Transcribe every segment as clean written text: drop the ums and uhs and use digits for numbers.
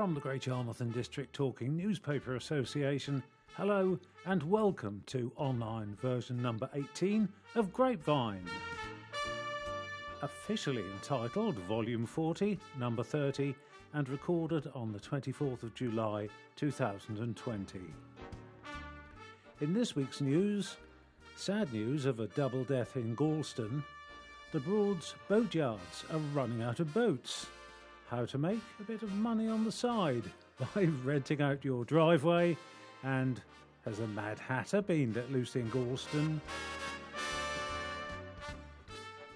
From the Great Yarmouth and District Talking Newspaper Association, hello and welcome to online version number 18 of Grapevine. Officially entitled Volume 40, Number 30 and recorded on the 24th of July 2020. In this week's news, sad news of a double death in Galston, the Broads boatyards are running out of boats. How to make a bit of money on the side by renting out your driveway, and has a Mad Hatter been let loose in Galston?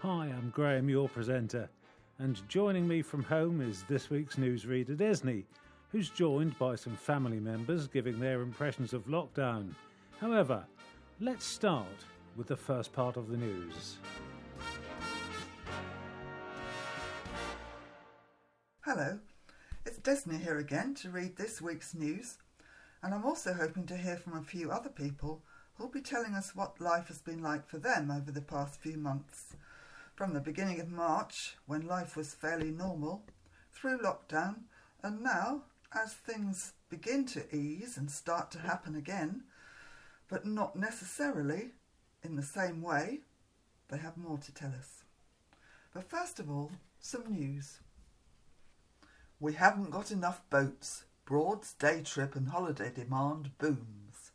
Hi, I'm Graham, your presenter, and joining me from home is this week's newsreader, Desney, who's joined by some family members giving their impressions of lockdown. However, let's start with the first part of the news. Hello, it's Desney here again to read this week's news, and I'm also hoping to hear from a few other people who'll be telling us what life has been like for them over the past few months, from the beginning of March, when life was fairly normal, through lockdown, and now, as things begin to ease and start to happen again, but not necessarily in the same way, they have more to tell us. But first of all, some news. We haven't got enough boats. Broad's day trip and holiday demand booms.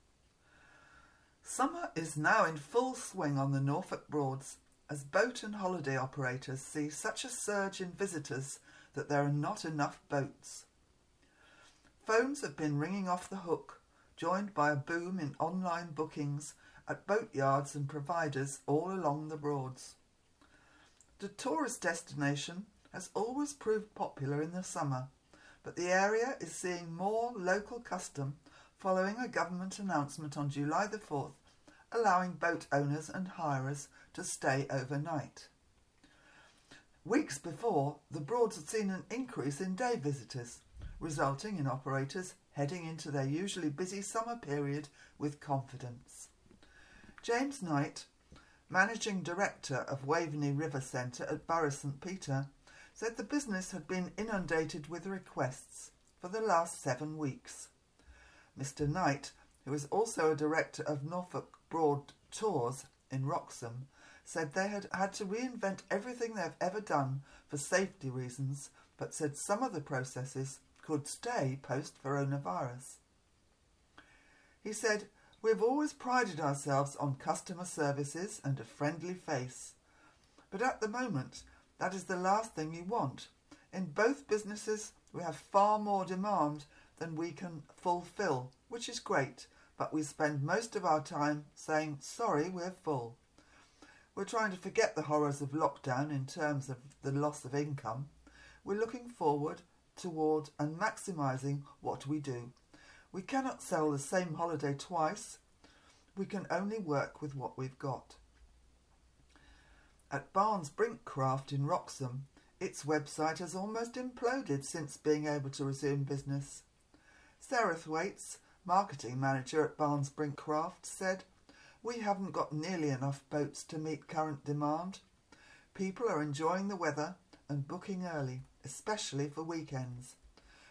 Summer is now in full swing on the Norfolk Broads as boat and holiday operators see such a surge in visitors that there are not enough boats. Phones have been ringing off the hook, joined by a boom in online bookings at boatyards and providers all along the Broads. The tourist destination has always proved popular in the summer, but the area is seeing more local custom following a government announcement on July the 4th allowing boat owners and hirers to stay overnight. Weeks before, the Broads had seen an increase in day visitors, resulting in operators heading into their usually busy summer period with confidence. James Knight, Managing Director of Waveney River Centre at Burgh St Peter, said the business had been inundated with requests for the last 7 weeks. Mr Knight, who is also a director of Norfolk Broad Tours in Wroxham, said they had had to reinvent everything they've ever done for safety reasons, but said some of the processes could stay post-coronavirus. He said, "We've always prided ourselves on customer services and a friendly face, but at the moment that is the last thing you want. In both businesses, we have far more demand than we can fulfil, which is great, but we spend most of our time saying, sorry, we're full. We're trying to forget the horrors of lockdown in terms of the loss of income. We're looking forward toward and maximising what we do. We cannot sell the same holiday twice. We can only work with what we've got." At Barnes Brinkcraft in Wroxham, its website has almost imploded since being able to resume business. Sarah Thwaites, marketing manager at Barnes Brinkcraft, said, "We haven't got nearly enough boats to meet current demand. People are enjoying the weather and booking early, especially for weekends.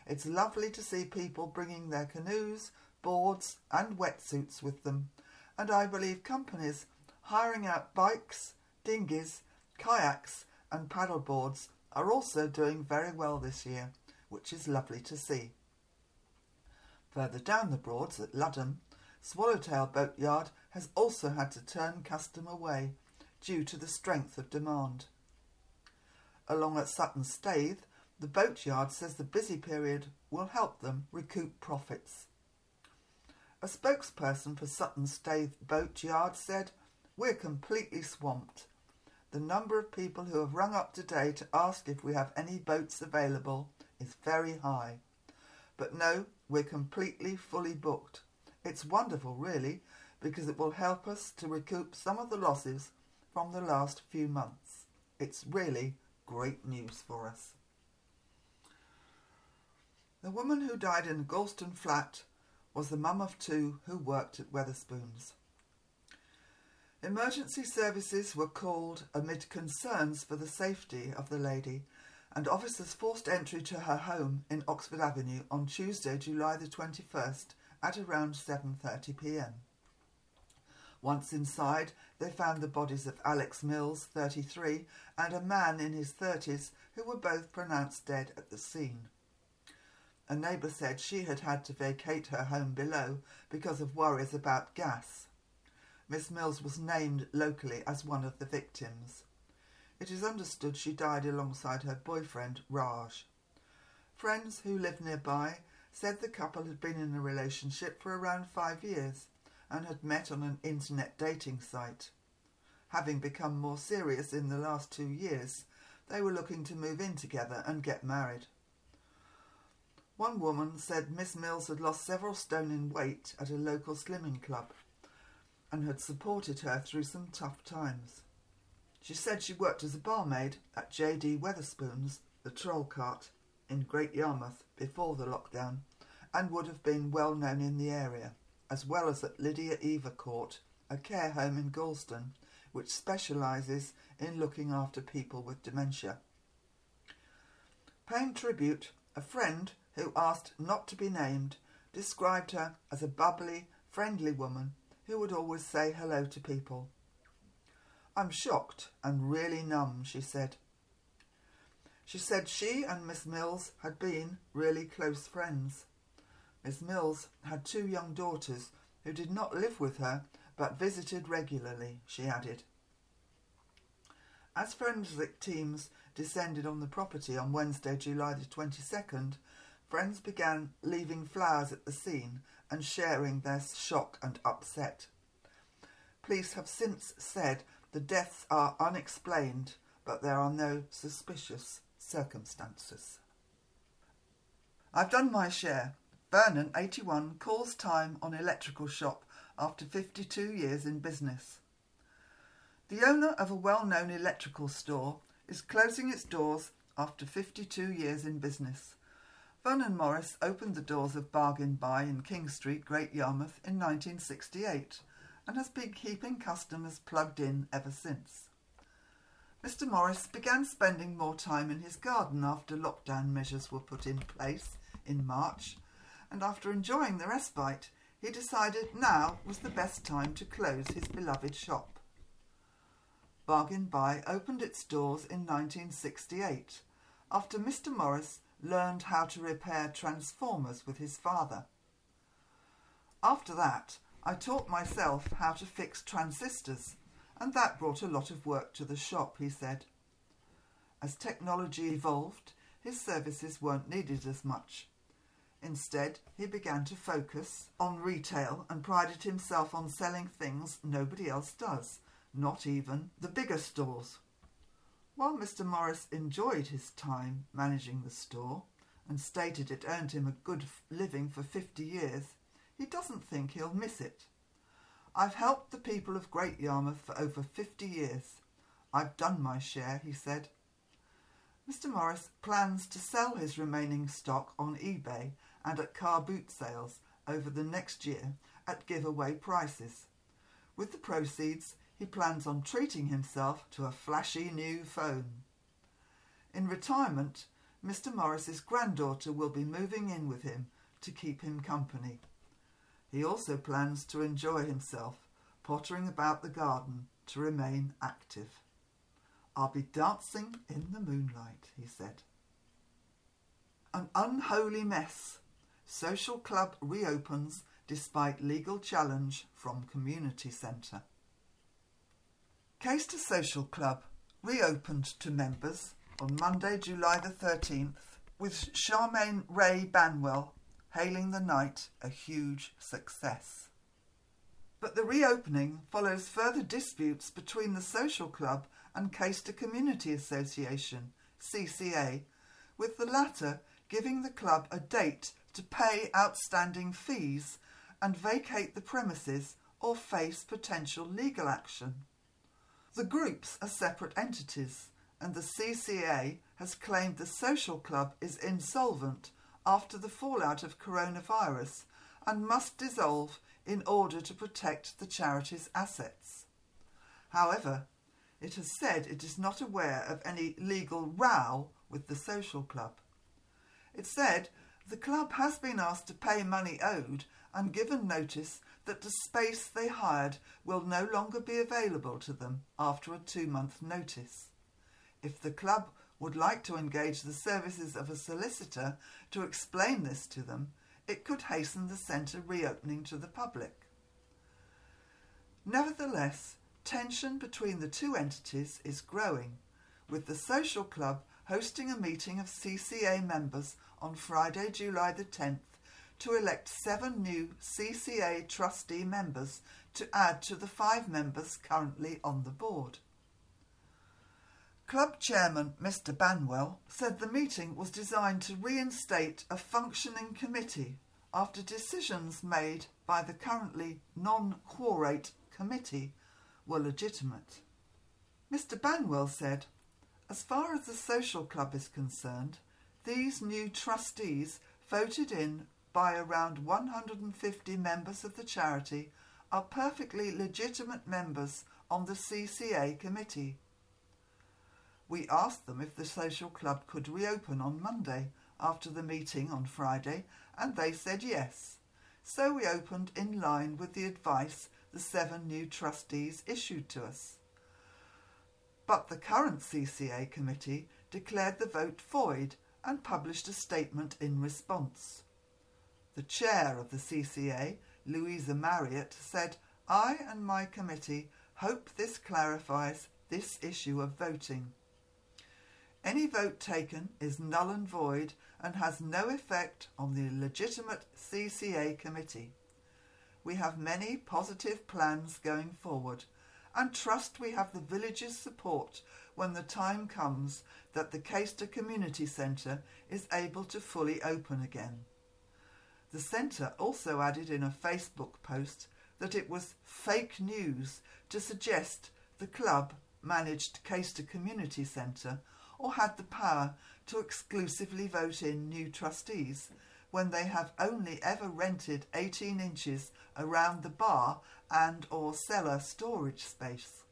It's lovely to see people bringing their canoes, boards and wetsuits with them, and I believe companies hiring out bikes, dinghies, kayaks and paddleboards are also doing very well this year, which is lovely to see." Further down the Broads at Ludham, Swallowtail Boatyard has also had to turn custom away due to the strength of demand. Along at Sutton Staithe, the boatyard says the busy period will help them recoup profits. A spokesperson for Sutton Staithe Boatyard said, "We're completely swamped. The number of people who have rung up today to ask if we have any boats available is very high. But no, we're completely fully booked. It's wonderful really, because it will help us to recoup some of the losses from the last few months. It's really great news for us." The woman who died in a Galston flat was the mum of two who worked at Wetherspoon's. Emergency services were called amid concerns for the safety of the lady and officers forced entry to her home in Oxford Avenue on Tuesday, July the 21st at around 7:30pm. Once inside, they found the bodies of Alex Mills, 33, and a man in his 30s who were both pronounced dead at the scene. A neighbour said she had had to vacate her home below because of worries about gas. Miss Mills was named locally as one of the victims. It is understood she died alongside her boyfriend, Raj. Friends who live nearby said the couple had been in a relationship for around 5 years and had met on an internet dating site. Having become more serious in the last 2 years, they were looking to move in together and get married. One woman said Miss Mills had lost several stone in weight at a local slimming club and had supported her through some tough times. She said she worked as a barmaid at J.D. Wetherspoon's, the Troll Cart, in Great Yarmouth before the lockdown and would have been well known in the area, as well as at Lydia Eva Court, a care home in Galston, which specialises in looking after people with dementia. Paying tribute, a friend who asked not to be named described her as a bubbly, friendly woman who would always say hello to people. "I'm shocked and really numb," she said. She said she and Miss Mills had been really close friends. Miss Mills had 2 young daughters who did not live with her but visited regularly, she added. As forensic teams descended on the property on Wednesday, July the 22nd, friends began leaving flowers at the scene and sharing their shock and upset. Police have since said the deaths are unexplained, but there are no suspicious circumstances. I've done my share. Vernon, 81, calls time on electrical shop after 52 years in business. The owner of a well-known electrical store is closing its doors after 52 years in business. Vernon Morris opened the doors of Bargain Buy in King Street, Great Yarmouth in 1968 and has been keeping customers plugged in ever since. Mr. Morris began spending more time in his garden after lockdown measures were put in place in March, and after enjoying the respite, he decided now was the best time to close his beloved shop. Bargain Buy opened its doors in 1968, after Mr. Morris learned how to repair transformers with his father. "After that, I taught myself how to fix transistors, and that brought a lot of work to the shop," he said. As technology evolved, his services weren't needed as much. Instead, he began to focus on retail and prided himself on selling things nobody else does, not even the bigger stores. While Mr. Morris enjoyed his time managing the store and stated it earned him a good living for 50 years, he doesn't think he'll miss it. "I've helped the people of Great Yarmouth for over 50 years. I've done my share," he said. Mr. Morris plans to sell his remaining stock on eBay and at car boot sales over the next year at giveaway prices. With the proceeds, he plans on treating himself to a flashy new phone. In retirement, Mr. Morris's granddaughter will be moving in with him to keep him company. He also plans to enjoy himself, pottering about the garden to remain active. "I'll be dancing in the moonlight," he said. An unholy mess. Social club reopens despite legal challenge from community centre. Caister Social Club reopened to members on Monday, July the 13th, with Charmaine Ray Banwell hailing the night a huge success. But the reopening follows further disputes between the social club and Caister Community Association, CCA, with the latter giving the club a date to pay outstanding fees and vacate the premises or face potential legal action. The groups are separate entities, and the CCA has claimed the social club is insolvent after the fallout of coronavirus and must dissolve in order to protect the charity's assets. However, it has said it is not aware of any legal row with the social club. It said the club has been asked to pay money owed and given notice that the space they hired will no longer be available to them after a 2-month notice. If the club would like to engage the services of a solicitor to explain this to them, it could hasten the centre reopening to the public. Nevertheless, tension between the two entities is growing, with the social club hosting a meeting of CCA members on Friday, July the 10th, to elect 7 new CCA trustee members to add to the 5 members currently on the board. Club chairman Mr. Banwell said the meeting was designed to reinstate a functioning committee after decisions made by the currently non-quorate committee were legitimate. Mr. Banwell said, as far as the social club is concerned, these new trustees voted in by around 150 members of the charity are perfectly legitimate members on the CCA committee. We asked them if the social club could reopen on Monday after the meeting on Friday, and they said yes. So we opened in line with the advice the 7 new trustees issued to us. But the current CCA committee declared the vote void and published a statement in response. The chair of the CCA, Louisa Marriott, said, I and my committee hope this clarifies this issue of voting. Any vote taken is null and void and has no effect on the legitimate CCA committee. We have many positive plans going forward and trust we have the village's support when the time comes that the Caister Community Centre is able to fully open again. The centre also added in a Facebook post that it was fake news to suggest the club managed Caister Community Centre or had the power to exclusively vote in new trustees when they have only ever rented 18 inches around the bar and or cellar storage space.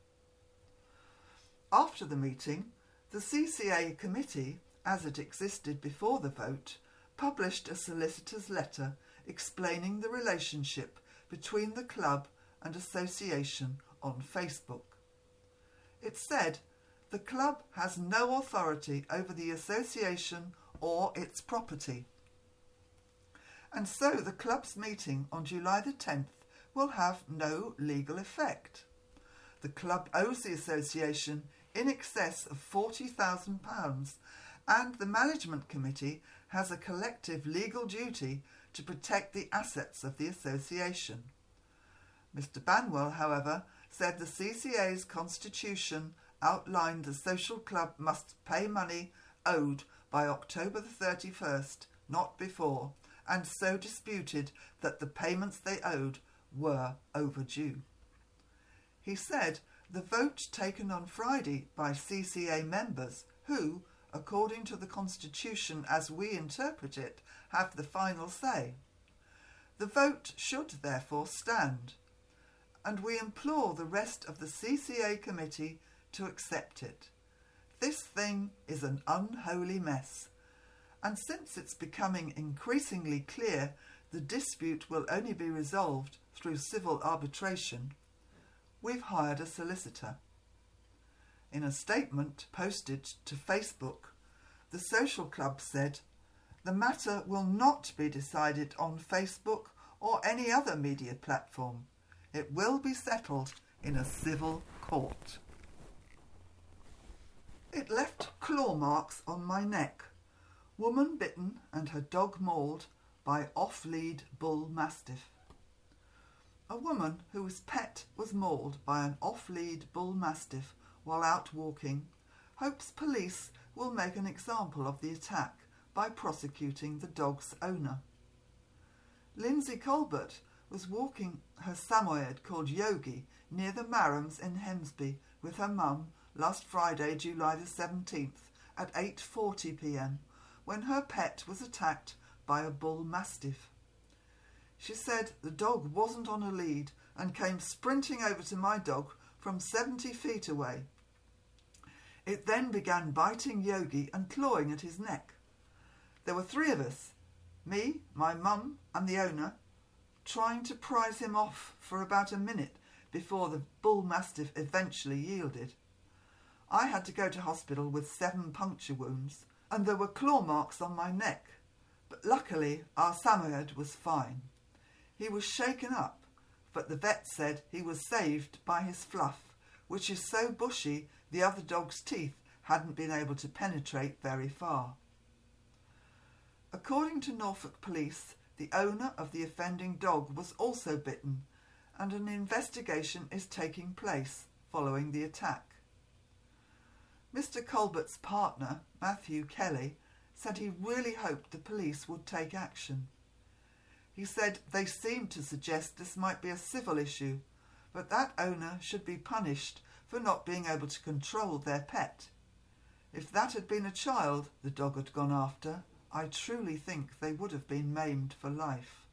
After the meeting, the CCA committee, as it existed before the vote, published a solicitor's letter explaining the relationship between the club and association on Facebook. It said, the club has no authority over the association or its property. And so the club's meeting on July the 10th will have no legal effect. The club owes the association in excess of £40,000 and the management committee has a collective legal duty to protect the assets of the association. Mr. Banwell, however, said the CCA's constitution outlined the social club must pay money owed by October the 31st, not before, and so disputed that the payments they owed were overdue. He said the vote taken on Friday by CCA members who, according to the Constitution as we interpret it, have the final say. The vote should therefore stand, and we implore the rest of the CCA committee to accept it. This thing is an unholy mess, and since it's becoming increasingly clear the dispute will only be resolved through civil arbitration, we've hired a solicitor. In a statement posted to Facebook, the social club said, the matter will not be decided on Facebook or any other media platform. It will be settled in a civil court. It left claw marks on my neck. Woman bitten and her dog mauled by off-lead bull mastiff. A woman whose pet was mauled by an off-lead bull mastiff while out walking hopes police will make an example of the attack by prosecuting the dog's owner. Lindsay Colbert was walking her Samoyed called Yogi near the Marrams in Hemsby with her mum last Friday, July the 17th at 8:40pm when her pet was attacked by a bull mastiff. She said the dog wasn't on a lead and came sprinting over to my dog from 70 feet away. It then began biting Yogi and clawing at his neck. There were three of us, me, my mum and the owner, trying to prise him off for about a minute before the bull mastiff eventually yielded. I had to go to hospital with 7 puncture wounds and there were claw marks on my neck, but luckily our Samoyed was fine. He was shaken up, but the vet said he was saved by his fluff, which is so bushy the other dog's teeth hadn't been able to penetrate very far. According to Norfolk Police, the owner of the offending dog was also bitten, and an investigation is taking place following the attack. Mr. Colbert's partner, Matthew Kelly, said he really hoped the police would take action. He said they seemed to suggest this might be a civil issue, but that owner should be punished for not being able to control their pet. If that had been a child the dog had gone after, I truly think they would have been maimed for life.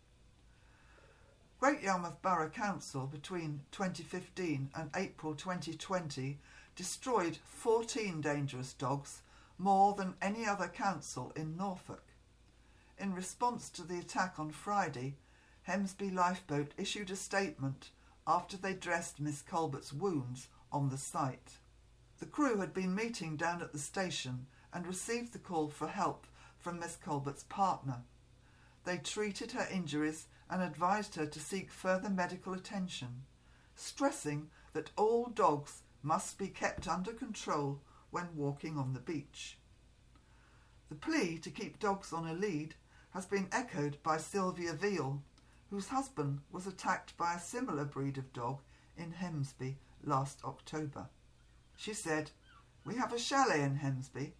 Great Yarmouth Borough Council between 2015 and April 2020 destroyed 14 dangerous dogs, more than any other council in Norfolk. In response to the attack on Friday, Hemsby Lifeboat issued a statement after they dressed Miss Colbert's wounds on the site. The crew had been meeting down at the station and received the call for help from Miss Colbert's partner. They treated her injuries and advised her to seek further medical attention, stressing that all dogs must be kept under control when walking on the beach. The plea to keep dogs on a lead has been echoed by Sylvia Veal, whose husband was attacked by a similar breed of dog in Hemsby last October. She said, "We have a chalet in Hemsby,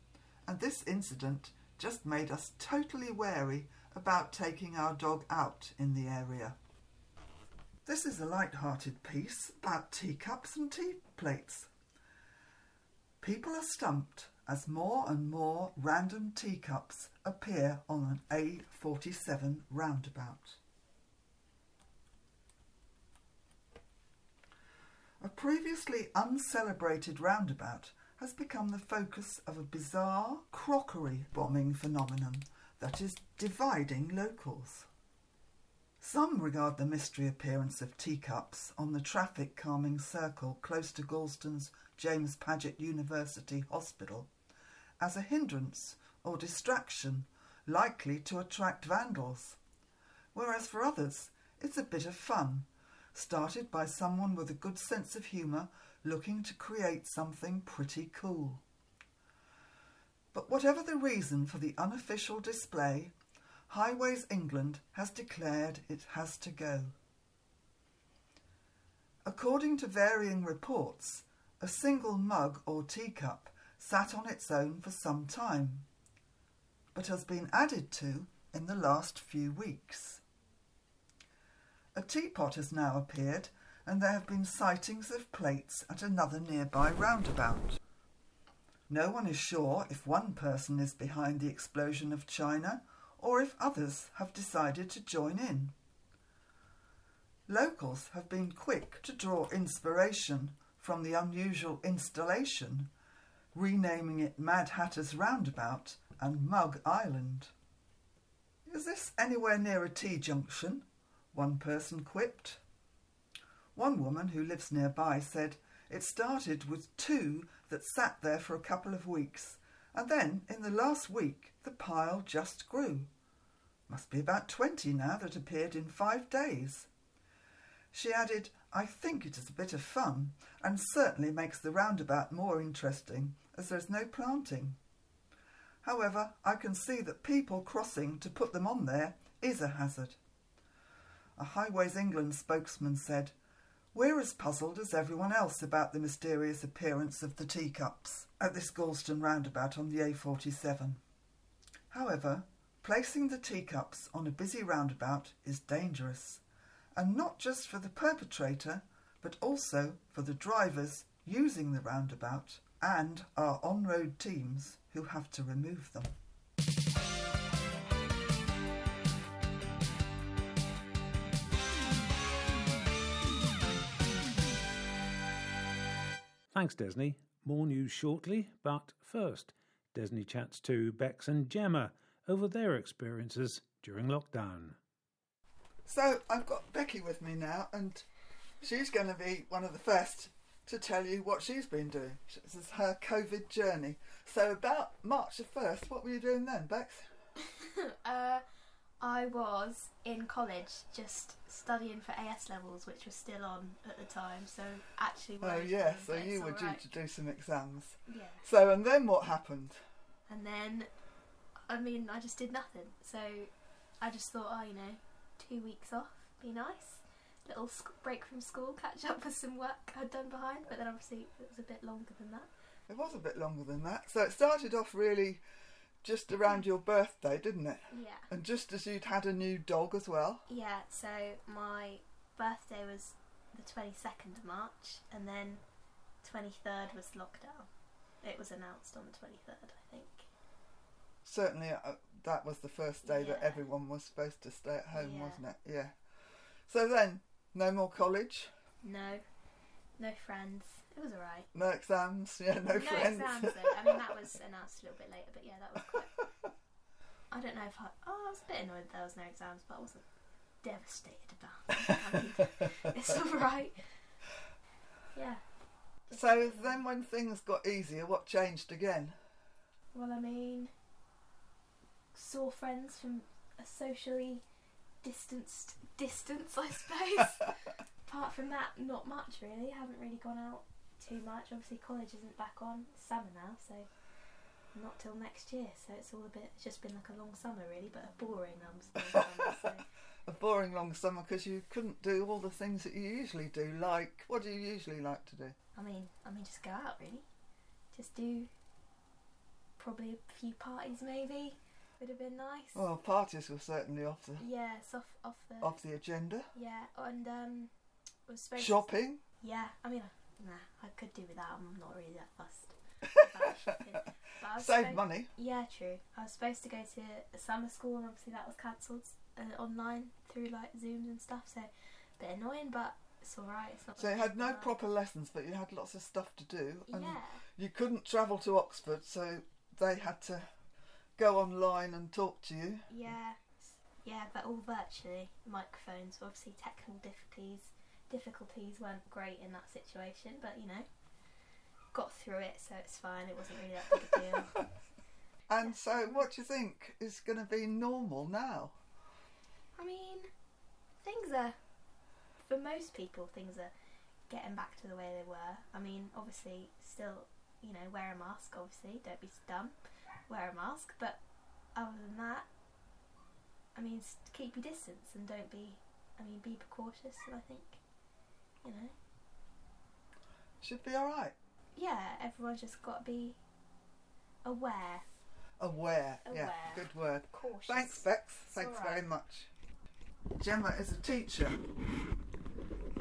and this incident just made us totally wary about taking our dog out in the area." This is a light-hearted piece about teacups and tea plates. People are stumped as more and more random teacups appear on an A47 roundabout. A previously uncelebrated roundabout has become the focus of a bizarre crockery bombing phenomenon that is dividing locals. Some regard the mystery appearance of teacups on the traffic calming circle close to Galston's James Paget University Hospital as a hindrance or distraction likely to attract vandals, whereas for others it's a bit of fun, started by someone with a good sense of humour looking to create something pretty cool. But whatever the reason for the unofficial display, Highways England has declared it has to go. According to varying reports, a single mug or teacup sat on its own for some time, but has been added to in the last few weeks. A teapot has now appeared, and there have been sightings of plates at another nearby roundabout. No one is sure if one person is behind the explosion of China or if others have decided to join in. Locals have been quick to draw inspiration from the unusual installation, renaming it Mad Hatter's Roundabout and Mug Island. "Is this anywhere near a tea junction?" one person quipped. One woman who lives nearby said it started with 2 that sat there for a couple of weeks, and then in the last week the pile just grew. Must be about 20 now that appeared in 5 days. She added, "I think it is a bit of fun and certainly makes the roundabout more interesting as there is no planting. However, I can see that people crossing to put them on there is a hazard." A Highways England spokesman said, "We're as puzzled as everyone else about the mysterious appearance of the teacups at this Galston roundabout on the A47. However, placing the teacups on a busy roundabout is dangerous, and not just for the perpetrator, but also for the drivers using the roundabout and our on-road teams who have to remove them." Thanks, Desney. More news shortly, but first, Desney chats to Bex and Gemma over their experiences during lockdown. So I've got Becky with me now, and she's going to be one of the first to tell you what she's been doing. This is her COVID journey. So about March the 1st, what were you doing then, Bex? I was in college just studying for AS levels, which was still on at the time, so actually... Oh yeah, so you were due to do some exams. Yeah. So, and then what happened? And then, I mean, I just did nothing. So I just thought, 2 weeks off, be nice. Little break from school, catch up with some work I'd done behind, but then obviously it was a bit longer than that. It was a bit longer than that. So it started off really... just around your birthday, didn't it? Yeah. And just as you'd had a new dog as well. Yeah, so my birthday was the 22nd of March, and then 23rd was lockdown. It was announced on the 23rd, I think. Certainly, that was the first day that everyone was supposed to stay at home, wasn't it? Yeah. So then, no more college? No. No friends. It was alright. No exams. Yeah, no friends. No exams though. I mean, that was announced a little bit later, but yeah, that was quite... I don't know if I... Oh, I was a bit annoyed there was no exams, but I wasn't devastated about it. I mean, it's alright. Yeah. So then when things got easier, what changed again? Well, I mean, saw friends from a socially distanced distance, I suppose. Apart from that, not much really. Haven't really gone out too much. Obviously, college isn't back on. It's summer now, so not till next year. So it's all a bit. It's just been like a long summer, really, but a boring summer. So. A boring long summer because you couldn't do all the things that you usually do. Like, what do you usually like to do? I mean, just go out really. Just do probably a few parties, maybe. Would have been nice. Well, parties were certainly off the. Yeah, it's off the agenda. Yeah, and shopping? Yeah, I mean, nah, I could do without them. I'm not really that fussed about shopping. Save money. Yeah, true. I was supposed to go to a summer school, and obviously that was cancelled online through like Zooms and stuff, so a bit annoying, but it's alright. So you had no proper lessons, but you had lots of stuff to do. And you couldn't travel to Oxford, so they had to go online and talk to you. Yeah, but all virtually. Microphones, obviously technical difficulties weren't great in that situation, but got through it, so it's fine. It wasn't really that big a deal. And so what do you think is going to be normal now? I mean, for most people things are getting back to the way they were. I mean, obviously still, wear a mask, obviously, don't be dumb, wear a mask, but other than that, I mean, keep your distance and be precautious, and I think should be all right. Yeah, everyone's just got to be aware. Yeah, good word. Cautious. Thanks, Bex. Thanks very much. Gemma is a teacher,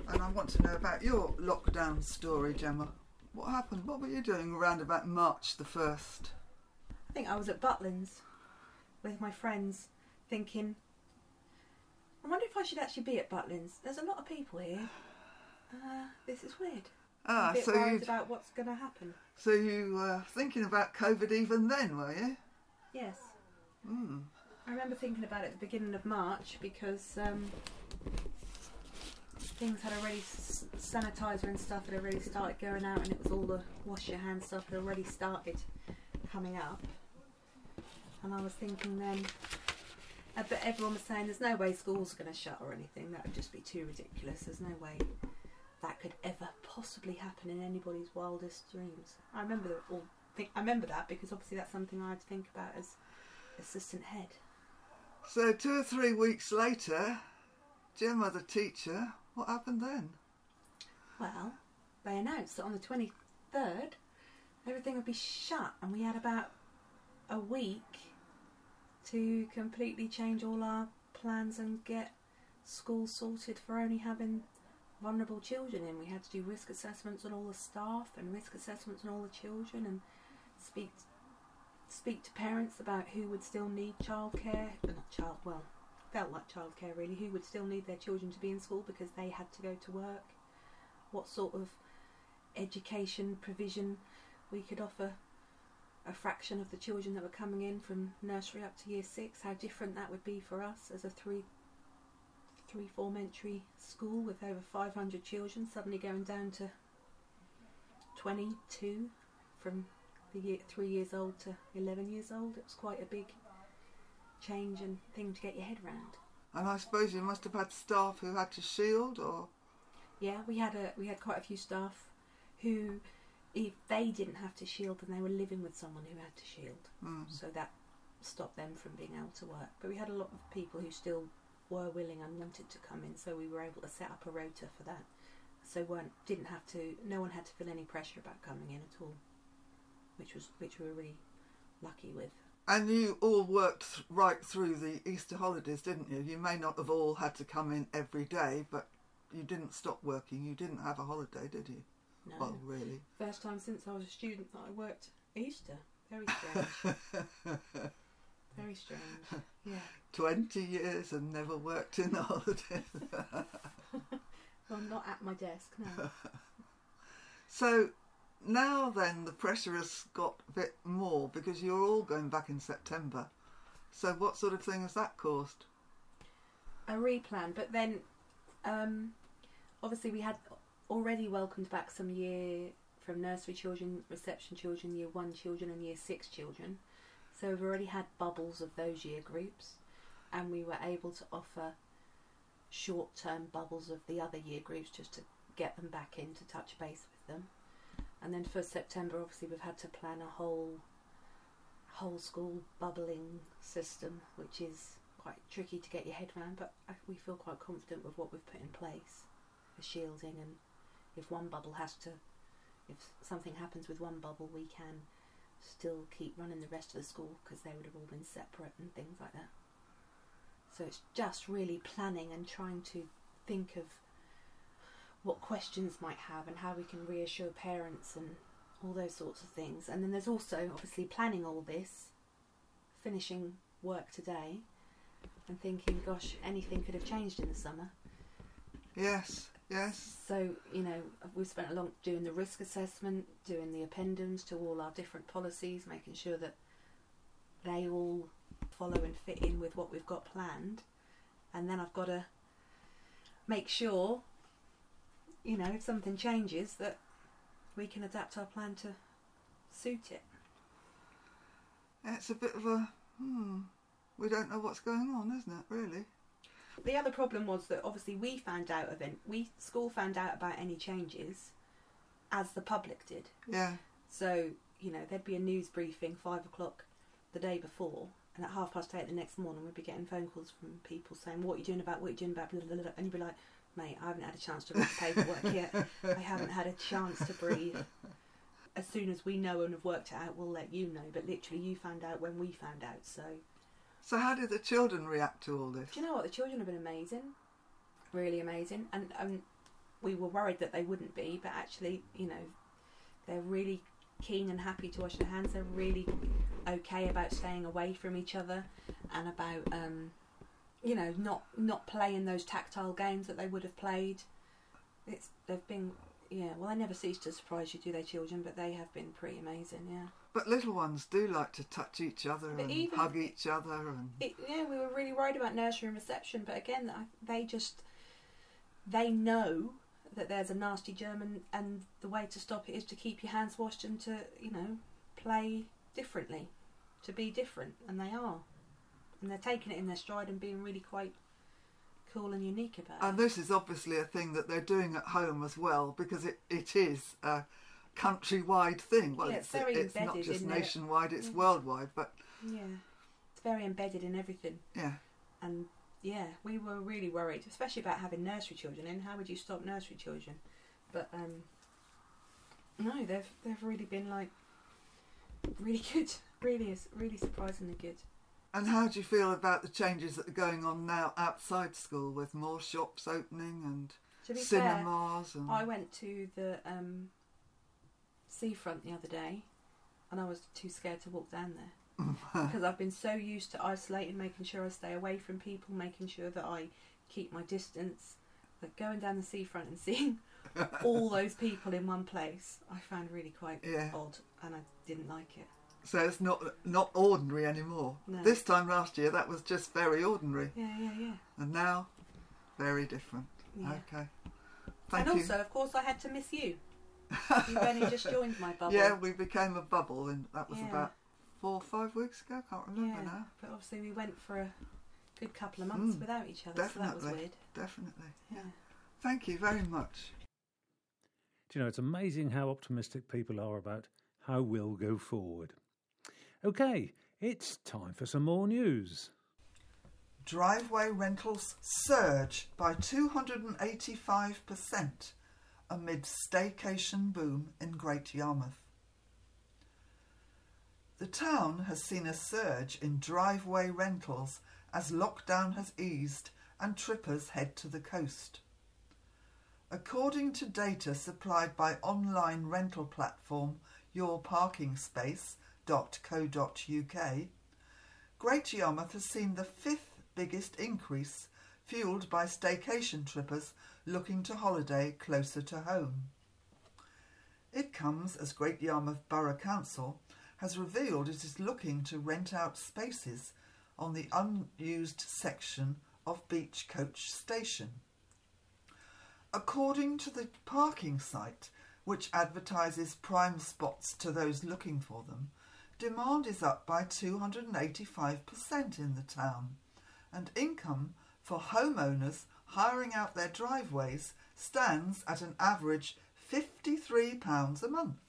and I want to know about your lockdown story, Gemma. What happened? What were you doing around about March the 1st? I think I was at Butlins with my friends, thinking, I wonder if I should actually be at Butlins. There's a lot of people here. This is weird. I'm a bit worried about what's going to happen. So you were thinking about COVID even then, were you? Yes. I remember thinking about it at the beginning of March because things had already... sanitizer and stuff had already started going out, and it was all the wash your hands stuff had already started coming up. And I was thinking then... but everyone was saying there's no way schools are going to shut or anything. That would just be too ridiculous. There's no way that could ever possibly happen in anybody's wildest dreams. I remember that because obviously that's something I had to think about as assistant head. So 2 or 3 weeks later, Gemma, the teacher, what happened then? Well, they announced that on the 23rd, everything would be shut, and we had about a week to completely change all our plans and get school sorted for only having vulnerable children in. We had to do risk assessments on all the staff and risk assessments on all the children, and speak to parents about who would still need childcare, felt like childcare really, who would still need their children to be in school because they had to go to work, what sort of education provision we could offer a fraction of the children that were coming in from nursery up to year six, how different that would be for us as a three formentary school with over 500 children suddenly going down to 22 from the year 3 years old to 11 years old. It was quite a big change and thing to get your head round. And I suppose you must have had staff who had to shield, or? Yeah, we had quite a few staff who, if they didn't have to shield, then they were living with someone who had to shield. Mm. So that stopped them from being able to work. But we had a lot of people who still were willing and wanted to come in, so we were able to set up a rota for that. So no one had to feel any pressure about coming in at all, which we were really lucky with. And you all worked right through the Easter holidays, didn't you? You may not have all had to come in every day, but you didn't stop working. You didn't have a holiday, did you? No. Well, really. First time since I was a student that I worked Easter. Very strange. Very strange, yeah. 20 years and never worked in a holiday. Well, I'm not at my desk now. So now then the pressure has got a bit more because you're all going back in September. So what sort of thing has that caused? A replan, but then obviously we had already welcomed back some year from nursery children, reception children, year one children and year six children. So we've already had bubbles of those year groups, and we were able to offer short-term bubbles of the other year groups just to get them back in, to touch base with them. And then for September, obviously, we've had to plan a whole school bubbling system, which is quite tricky to get your head around, but we feel quite confident with what we've put in place for shielding. And if something happens with one bubble, we can still keep running the rest of the school because they would have all been separate and things like that. So it's just really planning and trying to think of what questions might have and how we can reassure parents and all those sorts of things. And then there's also obviously planning all this, finishing work today and thinking, gosh, anything could have changed in the summer. Yes, yes. So, you know, we've spent a long doing the risk assessment, doing the appendums to all our different policies, making sure that they all follow and fit in with what we've got planned. And then I've got to make sure, you know, if something changes, that we can adapt our plan to suit it. It's a bit of a we don't know what's going on, isn't it, really? The other problem was that obviously school found out about any changes as the public did. Yeah. So, you know, there'd be a news briefing 5:00 the day before, and at 8:30 the next morning we'd be getting phone calls from people saying, what are you doing about, blah, blah, blah, and you'd be like, mate, I haven't had a chance to read the paperwork yet. I haven't had a chance to breathe. As soon as we know and have worked it out, we'll let you know. But literally, you found out when we found out. So how did the children react to all this? Do you know what? The children have been amazing, really amazing. And we were worried that they wouldn't be, but actually, you know, they're really keen and happy to wash their hands. They're really okay about staying away from each other and about you know, not playing those tactile games that they would have played. They never cease to surprise you, do they, children? But they have been pretty amazing, yeah. But little ones do like to touch each other and hug each other. We were really worried about nursery and reception, but again, they know that there's a nasty germ, and the way to stop it is to keep your hands washed and to, you know, play differently, to be different, and they are. And they're taking it in their stride and being really quite cool and unique about it. And this is obviously a thing that they're doing at home as well, because it is a countrywide thing. Well, yeah, it's not just nationwide, it's worldwide. But yeah, it's very embedded in everything. Yeah. And yeah, we were really worried, especially about having nursery children in. How would you stop nursery children? But no, they've really been like really good, really surprisingly good. And how do you feel about the changes that are going on now outside school, with more shops opening and cinemas? And I went to the seafront the other day, and I was too scared to walk down there because I've been so used to isolating, making sure I stay away from people, making sure that I keep my distance, Like going down the seafront and seeing all those people in one place, I found really quite odd, and I didn't like it. So it's not ordinary anymore. No. This time last year, that was just very ordinary. Yeah. And now, very different. Yeah. Okay. Thank you. Also, of course, I had to miss you. You've only just joined my bubble. Yeah, we became a bubble, and that was about 4 or 5 weeks ago. I can't remember now. But obviously, we went for a good couple of months without each other, so that was weird. Definitely. Yeah. Thank you very much. Do you know, it's amazing how optimistic people are about how we'll go forward. OK, it's time for some more news. Driveway rentals surge by 285% amid staycation boom in Great Yarmouth. The town has seen a surge in driveway rentals as lockdown has eased and trippers head to the coast. According to data supplied by online rental platform yourparkingspace.co.uk, Great Yarmouth has seen the fifth biggest increase, fuelled by staycation trippers looking to holiday closer to home. It comes as Great Yarmouth Borough Council has revealed it is looking to rent out spaces on the unused section of Beachcoach Station. According to the parking site, which advertises prime spots to those looking for them, demand is up by 285% in the town, and income for homeowners hiring out their driveways stands at an average £53 a month.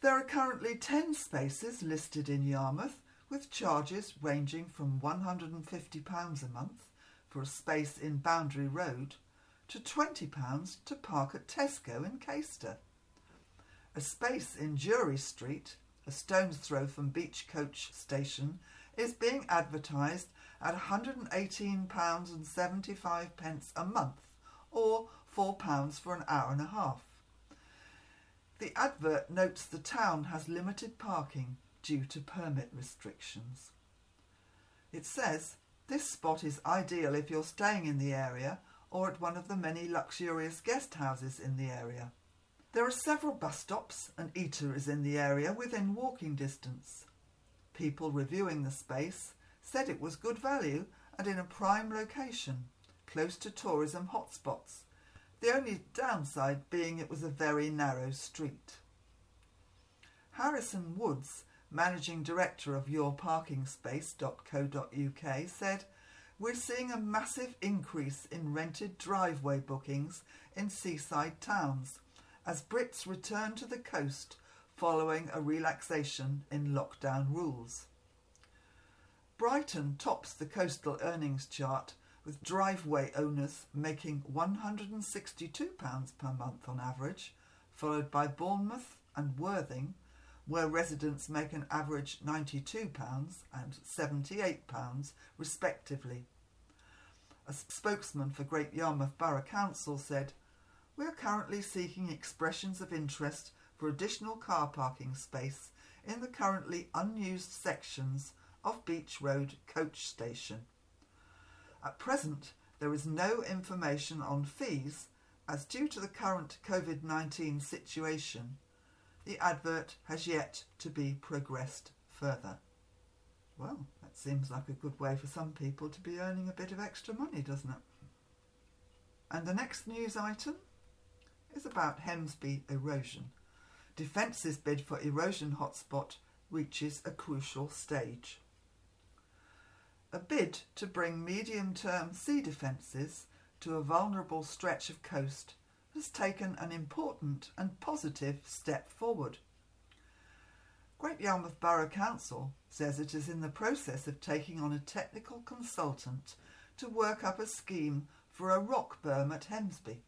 There are currently 10 spaces listed in Yarmouth, with charges ranging from £150 a month for a space in Boundary Road to £20 to park at Tesco in Caister. A space in Drury Street, a stone's throw from Beachcoach Station, is being advertised at £118.75 a month, or £4 for an hour and a half. The advert notes the town has limited parking due to permit restrictions. It says, this spot is ideal if you're staying in the area or at one of the many luxurious guest houses in the area. There are several bus stops and eateries in the area within walking distance. People reviewing the space said it was good value and in a prime location, close to tourism hotspots, the only downside being it was a very narrow street. Harrison Woods, managing director of yourparkingspace.co.uk, said, we're seeing a massive increase in rented driveway bookings in seaside towns as Brits return to the coast following a relaxation in lockdown rules. Brighton tops the coastal earnings chart, with driveway owners making £162 per month on average, followed by Bournemouth and Worthing, where residents make an average £92 and £78 respectively. A spokesman for Great Yarmouth Borough Council said, we are currently seeking expressions of interest for additional car parking space in the currently unused sections of Beach Road Coach Station. At present, there is no information on fees, as due to the current COVID-19 situation, the advert has yet to be progressed further. Well, that seems like a good way for some people to be earning a bit of extra money, doesn't it? And the next news item is about Hemsby erosion. Defence's bid for erosion hotspot reaches a crucial stage. A bid to bring medium-term sea defences to a vulnerable stretch of coast has taken an important and positive step forward. Great Yarmouth Borough Council says it is in the process of taking on a technical consultant to work up a scheme for a rock berm at Hemsby.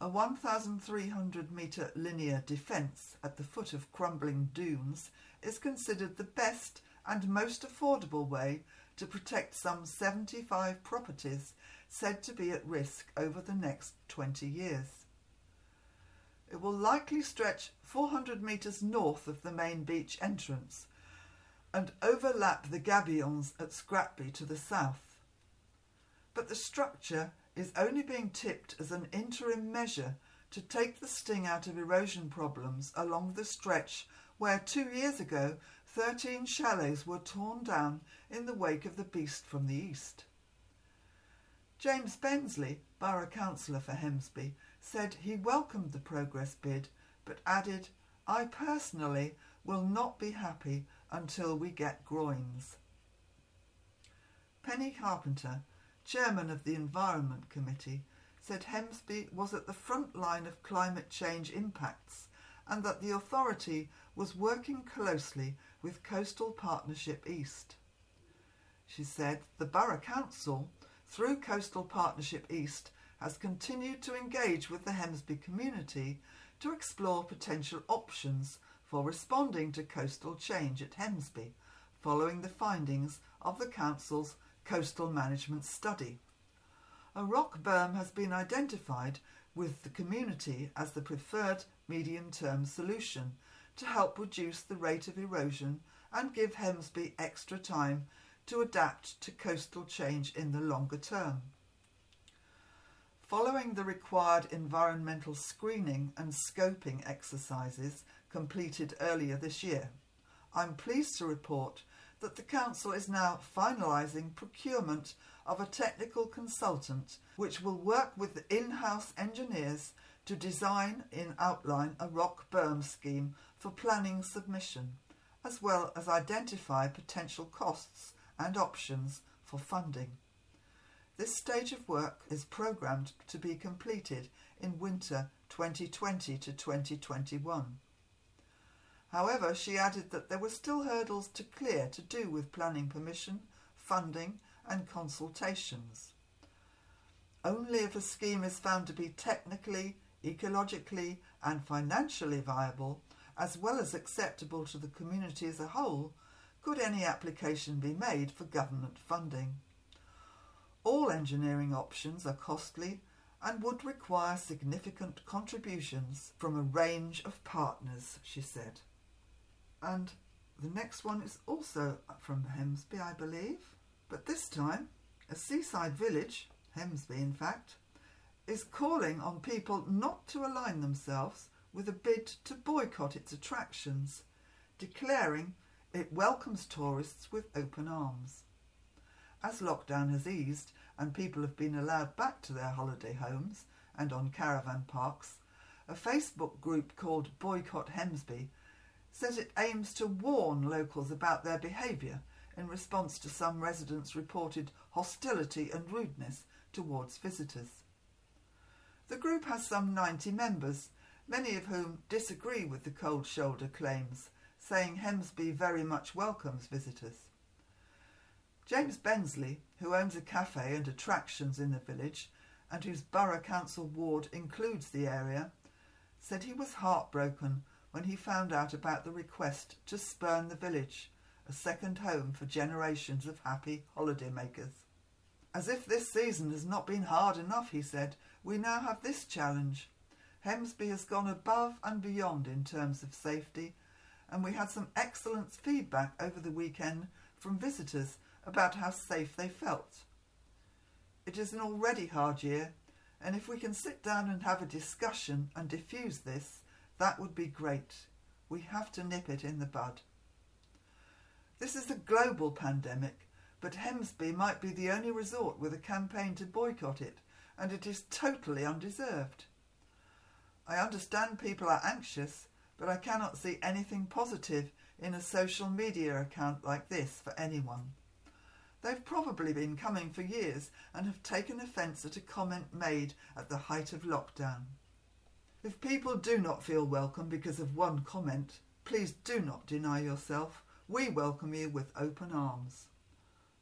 A 1,300 metre linear defence at the foot of crumbling dunes is considered the best and most affordable way to protect some 75 properties said to be at risk over the next 20 years. It will likely stretch 400 metres north of the main beach entrance and overlap the gabions at Scrapby to the south. But the structure is only being tipped as an interim measure to take the sting out of erosion problems along the stretch where 2 years ago 13 chalets were torn down in the wake of the beast from the east. James Bensley, Borough Councillor for Hemsby, said he welcomed the progress bid but added, "I personally will not be happy until we get groins." Penny Carpenter, Chairman of the Environment Committee, said Hemsby was at the front line of climate change impacts and that the authority was working closely with Coastal Partnership East. She said the Borough Council, through Coastal Partnership East, has continued to engage with the Hemsby community to explore potential options for responding to coastal change at Hemsby, following the findings of the Council's Coastal Management Study. A rock berm has been identified with the community as the preferred medium-term solution to help reduce the rate of erosion and give Hemsby extra time to adapt to coastal change in the longer term. Following the required environmental screening and scoping exercises completed earlier this year, I'm pleased to report that the Council is now finalising procurement of a technical consultant which will work with the in-house engineers to design and outline a rock berm scheme for planning submission, as well as identify potential costs and options for funding. This stage of work is programmed to be completed in winter 2020 to 2021. However, she added that there were still hurdles to clear to do with planning permission, funding and consultations. Only if a scheme is found to be technically, ecologically and financially viable, as well as acceptable to the community as a whole, could any application be made for government funding. All engineering options are costly and would require significant contributions from a range of partners, she said. And the next one is also from Hemsby, I believe, but this time a seaside village, Hemsby in fact, is calling on people not to align themselves with a bid to boycott its attractions, declaring it welcomes tourists with open arms. As lockdown has eased and people have been allowed back to their holiday homes and on caravan parks, a Facebook group called Boycott Hemsby says it aims to warn locals about their behaviour in response to some residents' reported hostility and rudeness towards visitors. The group has some 90 members, many of whom disagree with the cold shoulder claims, saying Hemsby very much welcomes visitors. James Bensley, who owns a cafe and attractions in the village and whose borough council ward includes the area, said he was heartbroken when he found out about the request to spurn the village, a second home for generations of happy holidaymakers. "As if this season has not been hard enough," he said, "we now have this challenge. Hemsby has gone above and beyond in terms of safety, and we had some excellent feedback over the weekend from visitors about how safe they felt. It is an already hard year, and if we can sit down and have a discussion and diffuse this, that would be great. We have to nip it in the bud. This is a global pandemic, but Hemsby might be the only resort with a campaign to boycott it, and it is totally undeserved. I understand people are anxious, but I cannot see anything positive in a social media account like this for anyone. They've probably been coming for years and have taken offence at a comment made at the height of lockdown. If people do not feel welcome because of one comment, please do not deny yourself. We welcome you with open arms."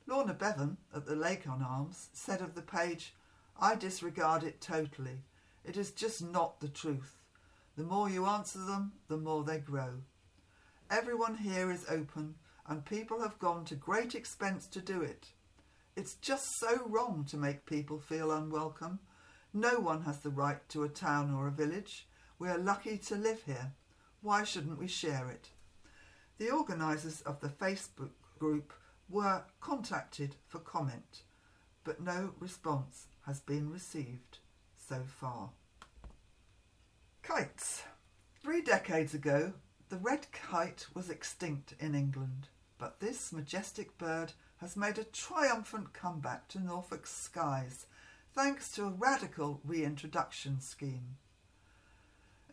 Lorna Bevan at the Lake on Arms said of the page, "I disregard it totally. It is just not the truth. The more you answer them, the more they grow. Everyone here is open, and people have gone to great expense to do it. It's just so wrong to make people feel unwelcome. No one has the right to a town or a village. We are lucky to live here. Why shouldn't we share it?" The organisers of the Facebook group were contacted for comment, but no response has been received so far. Kites. 3 decades ago, the red kite was extinct in England, but this majestic bird has made a triumphant comeback to Norfolk's skies thanks to a radical reintroduction scheme.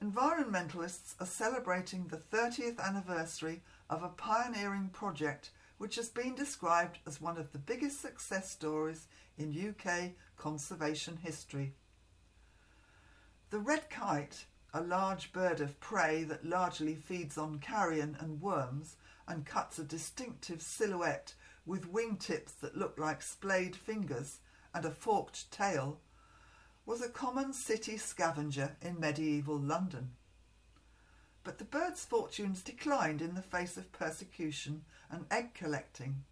Environmentalists are celebrating the 30th anniversary of a pioneering project which has been described as one of the biggest success stories in UK conservation history. The red kite, a large bird of prey that largely feeds on carrion and worms and cuts a distinctive silhouette with wingtips that look like splayed fingers and a forked tail, was a common city scavenger in medieval London. But the bird's fortunes declined in the face of persecution and egg collecting,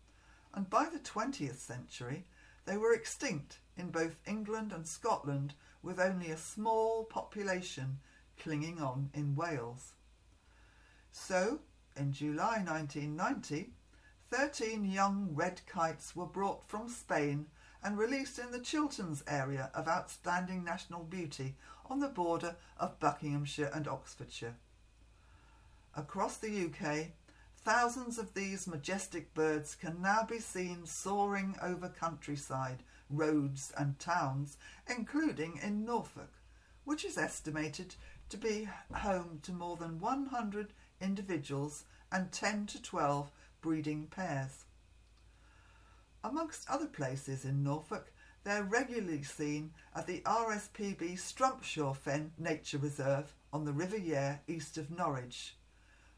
and by the 20th century they were extinct in both England and Scotland, with only a small population clinging on in Wales. So, in July 1990, 13 young red kites were brought from Spain and released in the Chilterns area of outstanding national beauty on the border of Buckinghamshire and Oxfordshire. Across the UK, thousands of these majestic birds can now be seen soaring over countryside, roads and towns, including in Norfolk, which is estimated to be home to more than 100 individuals and 10 to 12 breeding pairs. Amongst other places in Norfolk, they're regularly seen at the RSPB Strumpshaw Fen Nature Reserve on the River Yare east of Norwich,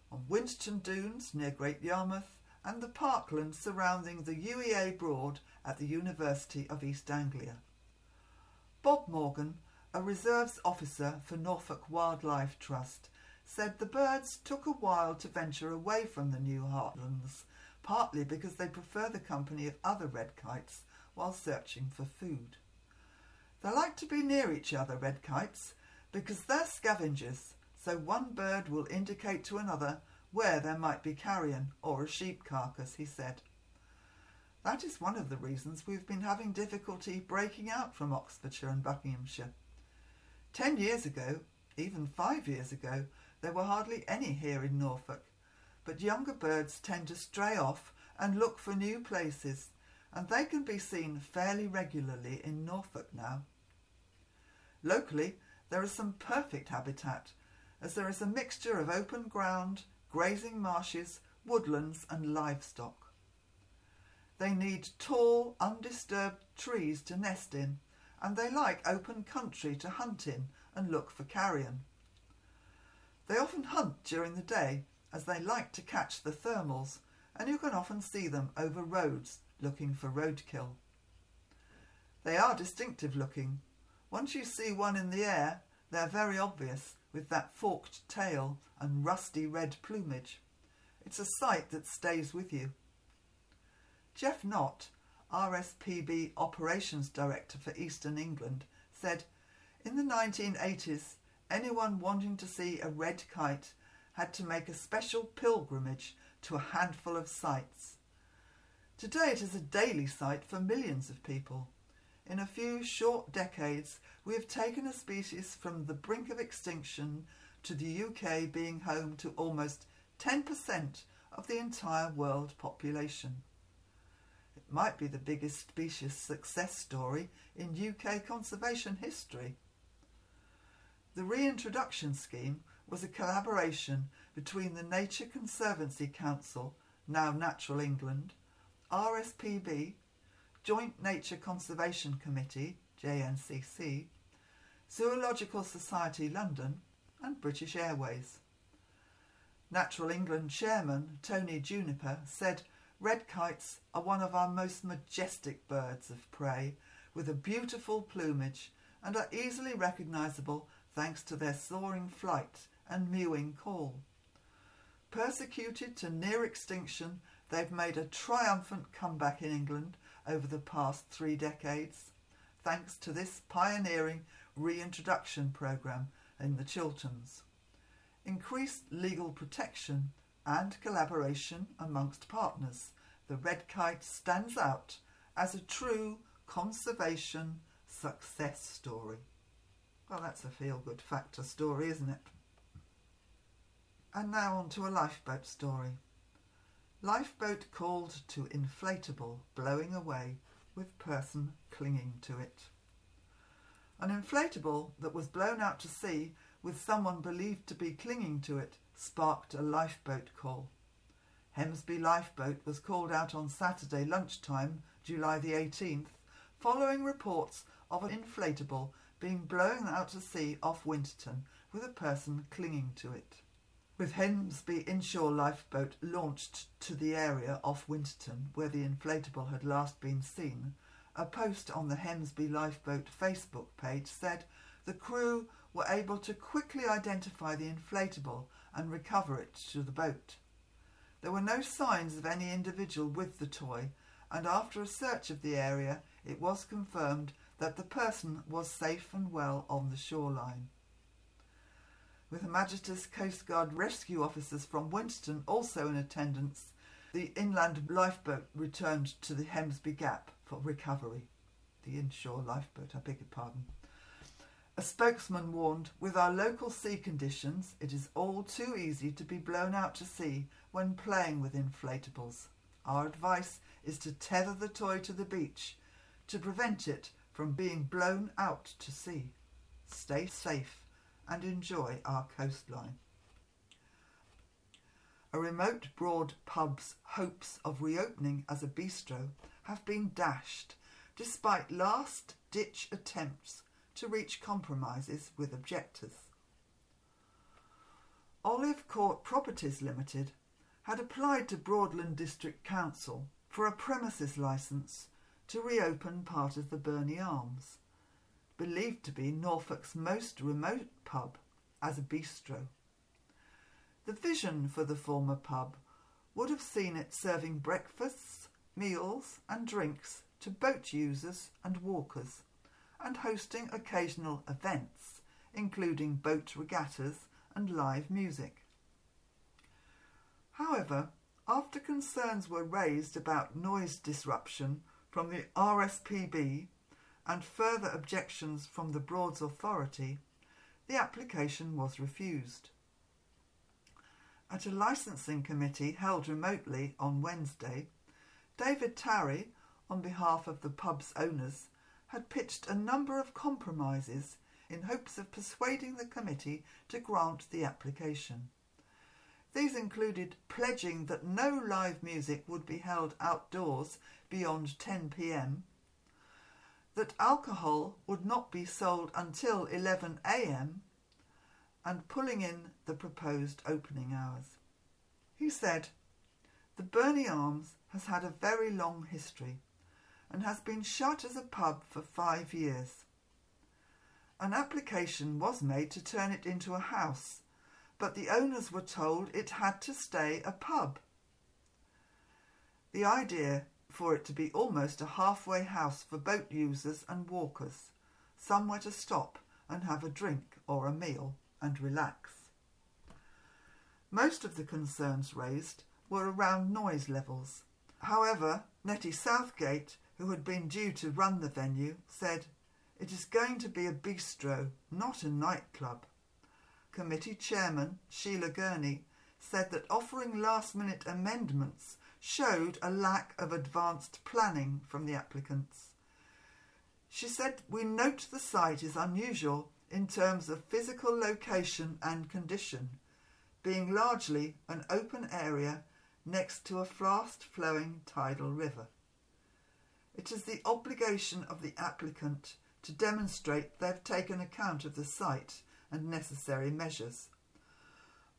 on Winterton Dunes near Great Yarmouth and the parkland surrounding the UEA Broad at the University of East Anglia. Bob Morgan, a reserves officer for Norfolk Wildlife Trust, said the birds took a while to venture away from the new heartlands, partly because they prefer the company of other red kites while searching for food. They like to be near each other, red kites, because they're scavengers, so one bird will indicate to another where there might be carrion or a sheep carcass, he said. That is one of the reasons we've been having difficulty breaking out from Oxfordshire and Buckinghamshire. 10 years ago, even 5 years ago, there were hardly any here in Norfolk, but younger birds tend to stray off and look for new places, and they can be seen fairly regularly in Norfolk now. Locally, there is some perfect habitat, as there is a mixture of open ground, grazing marshes, woodlands and livestock. They need tall, undisturbed trees to nest in, and they like open country to hunt in and look for carrion. They often hunt during the day, as they like to catch the thermals, and you can often see them over roads looking for roadkill. They are distinctive looking. Once you see one in the air, they're very obvious, with that forked tail and rusty red plumage. It's a sight that stays with you. Jeff Knott, RSPB Operations Director for Eastern England, said, "In the 1980s, anyone wanting to see a red kite had to make a special pilgrimage to a handful of sites. Today it is a daily sight for millions of people. In a few short decades, we have taken a species from the brink of extinction to the UK being home to almost 10% of the entire world population. It might be the biggest species success story in UK conservation history." The reintroduction scheme was a collaboration between the Nature Conservancy Council, now Natural England, RSPB, Joint Nature Conservation Committee, JNCC, Zoological Society London and British Airways. Natural England Chairman Tony Juniper said red kites are one of our most majestic birds of prey, with a beautiful plumage, and are easily recognisable thanks to their soaring flight and mewing call. Persecuted to near extinction, they've made a triumphant comeback in England over the past 3 decades, thanks to this pioneering reintroduction programme in the Chilterns. Increased legal protection and collaboration amongst partners, the red kite stands out as a true conservation success story. Well, that's a feel-good factor story, isn't it? And now on to a lifeboat story. Lifeboat called to inflatable blowing away with person clinging to it. An inflatable that was blown out to sea with someone believed to be clinging to it sparked a lifeboat call. Hemsby Lifeboat was called out on Saturday lunchtime, July the 18th, following reports of an inflatable being blown out to sea off Winterton with a person clinging to it. With Hemsby Inshore Lifeboat launched to the area off Winterton where the inflatable had last been seen, a post on the Hemsby Lifeboat Facebook page said the crew were able to quickly identify the inflatable and recover it to the boat. There were no signs of any individual with the toy, and after a search of the area it was confirmed that the person was safe and well on the shoreline. With Her Majesty's Coast Guard rescue officers from Winterton also in attendance, the inland lifeboat returned to the Hemsby Gap for recovery. The inshore lifeboat, I beg your pardon. A spokesman warned, with our local sea conditions, it is all too easy to be blown out to sea when playing with inflatables. Our advice is to tether the toy to the beach to prevent it from being blown out to sea. Stay safe and enjoy our coastline. A remote Broad pub's hopes of reopening as a bistro have been dashed despite last-ditch attempts to reach compromises with objectors. Olive Court Properties Limited had applied to Broadland District Council for a premises licence to reopen part of the Bernie Arms, believed to be Norfolk's most remote pub, as a bistro. The vision for the former pub would have seen it serving breakfasts, meals and drinks to boat users and walkers, and hosting occasional events, including boat regattas and live music. However, after concerns were raised about noise disruption from the RSPB and further objections from the Broads Authority, the application was refused. At a licensing committee held remotely on Wednesday, David Tarry, on behalf of the pub's owners, had pitched a number of compromises in hopes of persuading the committee to grant the application. These included pledging that no live music would be held outdoors beyond 10 p.m, that alcohol would not be sold until 11 a.m, and pulling in the proposed opening hours. He said, "The Bernie Arms has had a very long history and has been shut as a pub for 5 years. An application was made to turn it into a house, but the owners were told it had to stay a pub. The idea for it to be almost a halfway house for boat users and walkers, somewhere to stop and have a drink or a meal and relax." Most of the concerns raised were around noise levels. However, Nettie Southgate, who had been due to run the venue, said, "It is going to be a bistro, not a nightclub." Committee Chairman Sheila Gurney said that offering last-minute amendments showed a lack of advanced planning from the applicants. She said, "We note the site is unusual in terms of physical location and condition, being largely an open area next to a fast-flowing tidal river. It is the obligation of the applicant to demonstrate they've taken account of the site and necessary measures.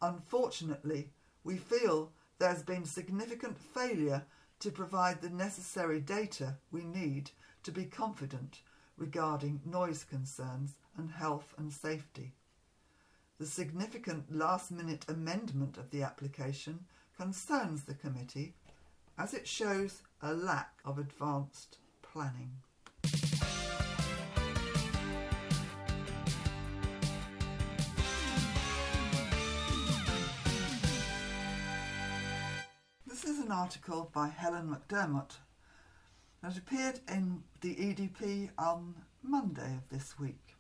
Unfortunately, we feel there has been significant failure to provide the necessary data we need to be confident regarding noise concerns and health and safety. The significant last-minute amendment of the application concerns the committee as it shows a lack of advanced planning." This is an article by Helen McDermott that appeared in the EDP on Monday of this week.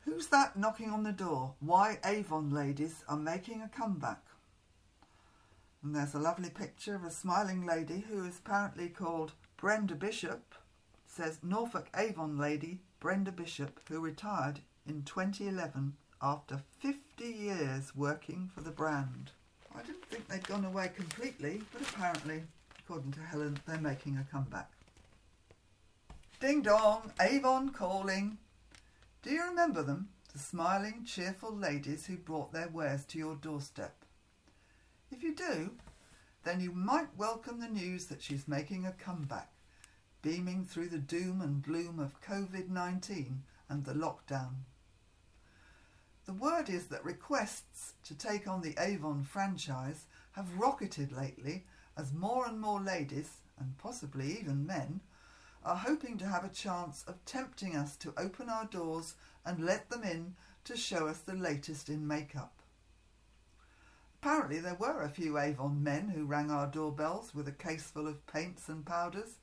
Who's that knocking on the door? Why Avon ladies are making a comeback. And there's a lovely picture of a smiling lady who is apparently called Brenda Bishop. Says Norfolk Avon lady Brenda Bishop, who retired in 2011 after 50 years working for the brand. I didn't think they'd gone away completely, but apparently, according to Helen, they're making a comeback. Ding dong, Avon calling. Do you remember them? The smiling, cheerful ladies who brought their wares to your doorstep. If you do, then you might welcome the news that she's making a comeback, beaming through the doom and gloom of COVID-19 and the lockdown. The word is that requests to take on the Avon franchise have rocketed lately as more and more ladies, and possibly even men, are hoping to have a chance of tempting us to open our doors and let them in to show us the latest in makeup. Apparently there were a few Avon men who rang our doorbells with a case full of paints and powders,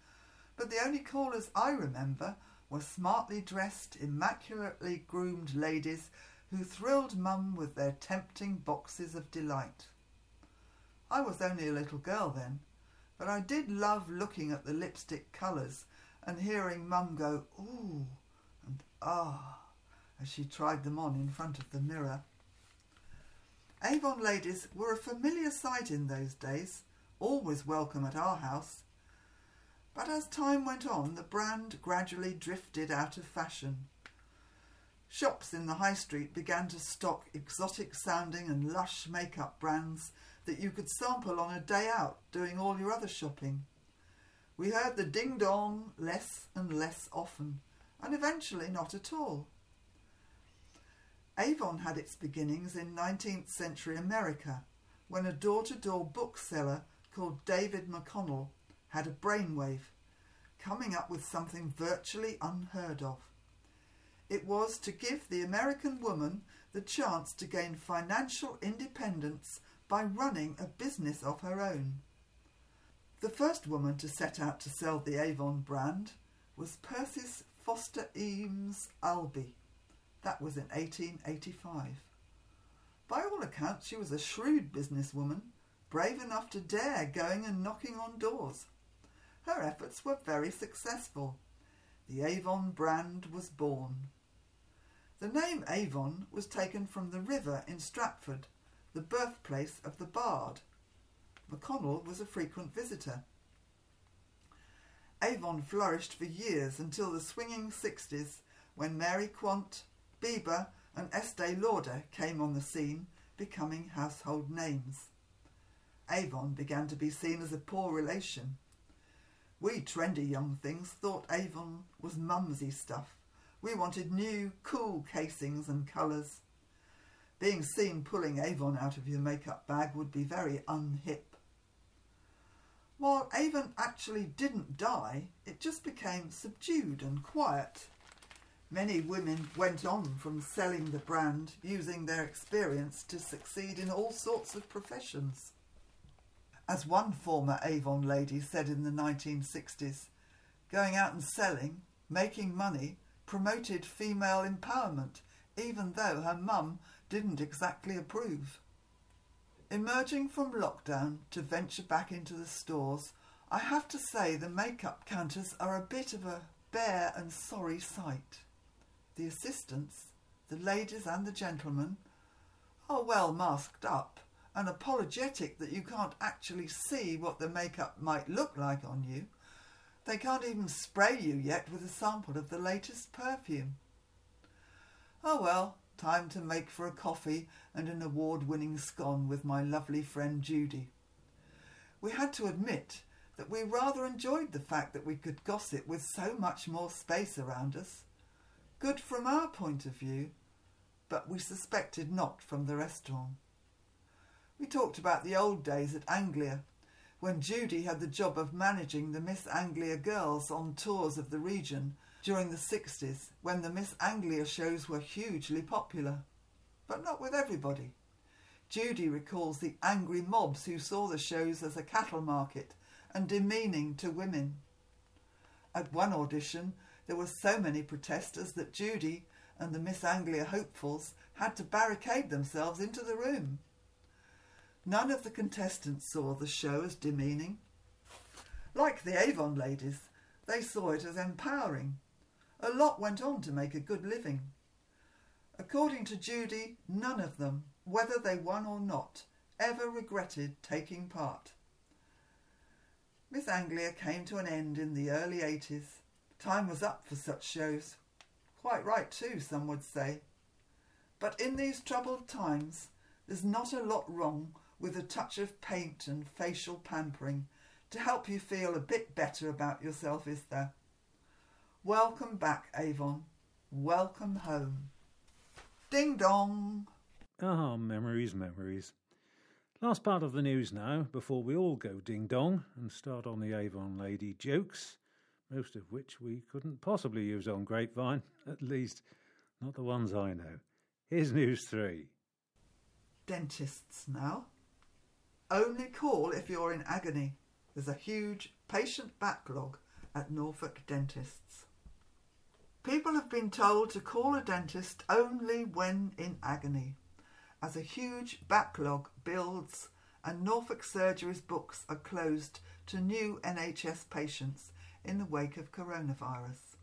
but the only callers I remember were smartly dressed, immaculately groomed ladies who thrilled mum with their tempting boxes of delight. I was only a little girl then, but I did love looking at the lipstick colours and hearing mum go ooh and ah as she tried them on in front of the mirror. Avon ladies were a familiar sight in those days, always welcome at our house, but as time went on the brand gradually drifted out of fashion. Shops in the high street began to stock exotic sounding and lush makeup brands that you could sample on a day out doing all your other shopping. We heard the ding-dong less and less often, and eventually not at all. Avon had its beginnings in 19th century America, when a door-to-door bookseller called David McConnell had a brainwave, coming up with something virtually unheard of. It was to give the American woman the chance to gain financial independence by running a business of her own. The first woman to set out to sell the Avon brand was Persis Foster Eames Albee. That was in 1885. By all accounts, she was a shrewd businesswoman, brave enough to dare going and knocking on doors. Her efforts were very successful. The Avon brand was born. The name Avon was taken from the river in Stratford, the birthplace of the bard. McConnell was a frequent visitor. Avon flourished for years until the swinging 60s, when Mary Quant, Bieber and Estée Lauder came on the scene, becoming household names. Avon began to be seen as a poor relation. We trendy young things thought Avon was mumsy stuff. We wanted new, cool casings and colours. Being seen pulling Avon out of your makeup bag would be very unhip. While Avon actually didn't die, it just became subdued and quiet. Many women went on from selling the brand, using their experience to succeed in all sorts of professions. As one former Avon lady said in the 1960s, going out and selling, making money, promoted female empowerment, even though her mum didn't exactly approve. Emerging from lockdown to venture back into the stores, I have to say the makeup counters are a bit of a bare and sorry sight. The assistants, the ladies and the gentlemen, are well masked up and apologetic that you can't actually see what the makeup might look like on you. They can't even spray you yet with a sample of the latest perfume. Oh well, time to make for a coffee and an award-winning scone with my lovely friend Judy. We had to admit that we rather enjoyed the fact that we could gossip with so much more space around us. Good from our point of view, but we suspected not from the restaurant. We talked about the old days at Anglia, when Judy had the job of managing the Miss Anglia girls on tours of the region during the 60s, when the Miss Anglia shows were hugely popular. But not with everybody. Judy recalls the angry mobs who saw the shows as a cattle market and demeaning to women. At one audition, There were so many protesters that Judy and the Miss Anglia hopefuls had to barricade themselves into the room. None of the contestants saw the show as demeaning. Like the Avon ladies, they saw it as empowering. A lot went on to make a good living. According to Judy, none of them, whether they won or not, ever regretted taking part. Miss Anglia came to an end in the early 80s. Time was up for such shows. Quite right too, some would say. But in these troubled times, there's not a lot wrong with a touch of paint and facial pampering to help you feel a bit better about yourself, is there? Welcome back, Avon. Welcome home. Ding dong! Ah, memories, memories. Last part of the news now, before we all go ding dong and start on the Avon lady jokes, most of which we couldn't possibly use on Grapevine, at least not the ones I know. Here's News 3. Dentists now. Only call if you're in agony. There's a huge patient backlog at Norfolk dentists. People have been told to call a dentist only when in agony, as a huge backlog builds and Norfolk Surgery's books are closed to new NHS patients in the wake of coronavirus.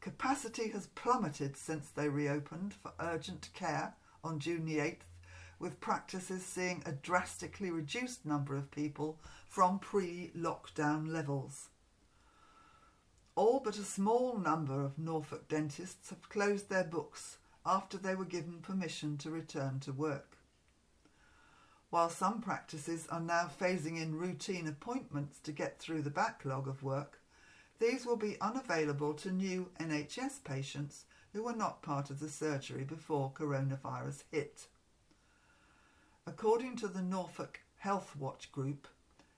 Capacity has plummeted since they reopened for urgent care on June the 8th, with practices seeing a drastically reduced number of people from pre-lockdown levels. All but a small number of Norfolk dentists have closed their books after they were given permission to return to work. While some practices are now phasing in routine appointments to get through the backlog of work, these will be unavailable to new NHS patients who were not part of the surgery before coronavirus hit. According to the Norfolk Health Watch Group,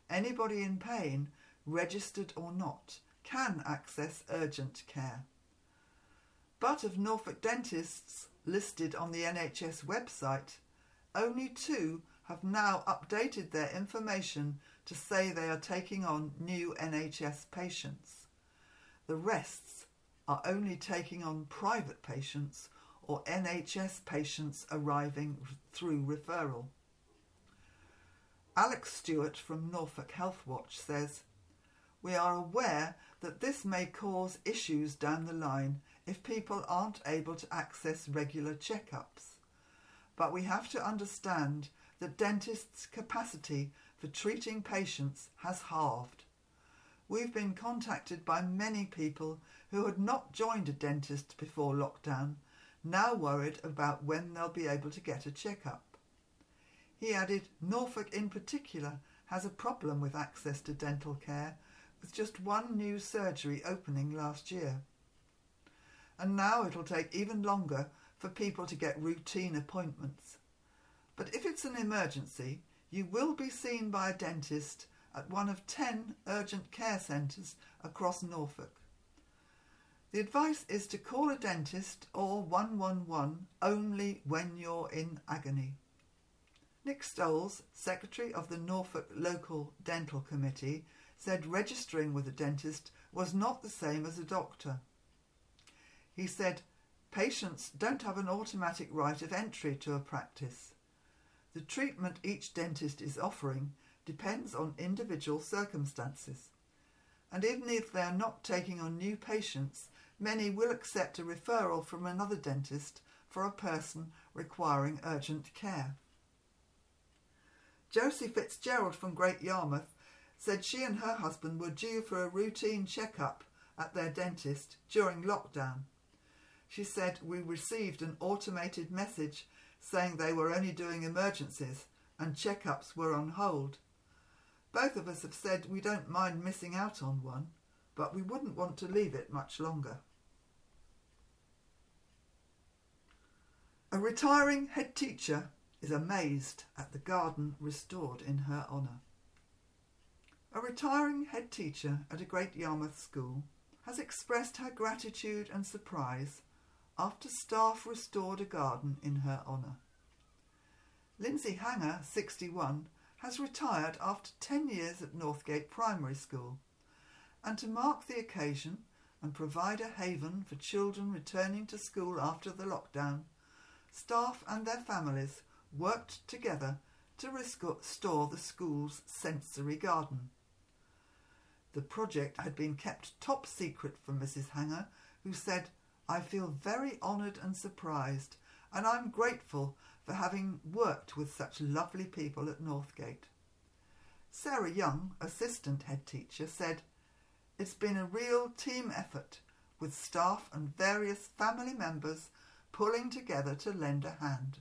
anybody in pain, registered or not, can access urgent care. But of Norfolk dentists listed on the NHS website, only 2 have now updated their information to say they are taking on new NHS patients. The rests are only taking on private patients or NHS patients arriving through referral. Alex Stewart from Norfolk Health Watch says, "We are aware that this may cause issues down the line if people aren't able to access regular checkups, but we have to understand that dentists' capacity for treating patients has halved. We've been contacted by many people who had not joined a dentist before lockdown, now worried about when they'll be able to get a checkup." He added, "Norfolk in particular has a problem with access to dental care, with just one new surgery opening last year. And now it'll take even longer for people to get routine appointments. But if it's an emergency, you will be seen by a dentist at one of 10 urgent care centres across Norfolk. The advice is to call a dentist or 111 only when you're in agony." Nick Stoles, Secretary of the Norfolk Local Dental Committee, said registering with a dentist was not the same as a doctor. He said, "Patients don't have an automatic right of entry to a practice. The treatment each dentist is offering depends on individual circumstances. And even if they are not taking on new patients, many will accept a referral from another dentist for a person requiring urgent care." Josie Fitzgerald from Great Yarmouth said she and her husband were due for a routine checkup at their dentist during lockdown. She said, "We received an automated message saying they were only doing emergencies and checkups were on hold. Both of us have said we don't mind missing out on one, but we wouldn't want to leave it much longer." A retiring head teacher is amazed at the garden restored in her honour. A retiring head teacher at a Great Yarmouth school has expressed her gratitude and surprise after staff restored a garden in her honour. Lindsay Hanger, 61, has retired after 10 years at Northgate Primary School, and to mark the occasion, and provide a haven for children returning to school after the lockdown, staff and their families worked together to restore the school's sensory garden. The project had been kept top secret from Mrs. Hanger, who said, "I feel very honoured and surprised, and I'm grateful for having worked with such lovely people at Northgate." Sarah Young, assistant head teacher, said, "It's been a real team effort, with staff and various family members pulling together to lend a hand."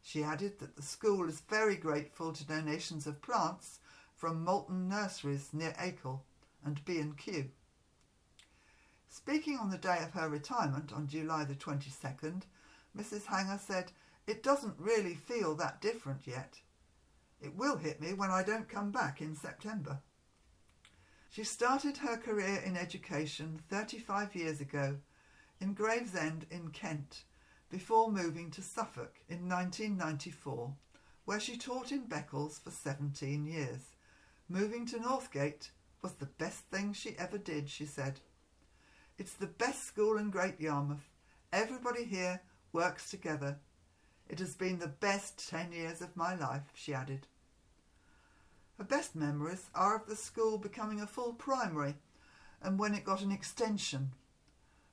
She added that the school is very grateful to donations of plants from Moulton Nurseries near Acle and B&Q. Speaking on the day of her retirement on July the 22nd, Mrs. Hanger said, "It doesn't really feel that different yet. It will hit me when I don't come back in September." She started her career in education 35 years ago in Gravesend in Kent, before moving to Suffolk in 1994, where she taught in Beccles for 17 years. Moving to Northgate was the best thing she ever did, she said. "It's the best school in Great Yarmouth. Everybody here works together. It has been the best 10 years of my life," she added. Her best memories are of the school becoming a full primary and when it got an extension.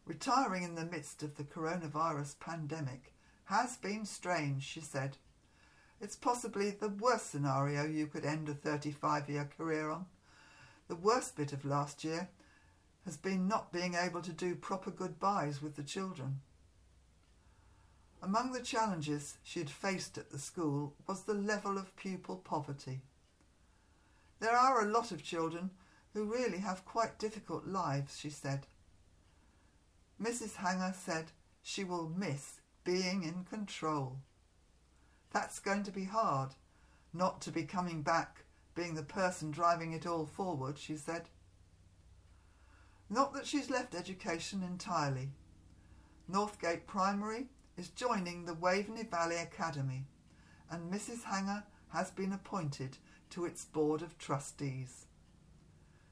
Retiring in the midst of the coronavirus pandemic has been strange, she said. "It's possibly the worst scenario you could end a 35-year career on. The worst bit of last year has been not being able to do proper goodbyes with the children." Among the challenges she had faced at the school was the level of pupil poverty. "There are a lot of children who really have quite difficult lives," she said. Mrs. Hanger said she will miss being in control. "That's going to be hard, not to be coming back, being the person driving it all forward," she said. Not that she's left education entirely. Northgate Primary is joining the Waveney Valley Academy, and Mrs. Hanger has been appointed to its Board of Trustees.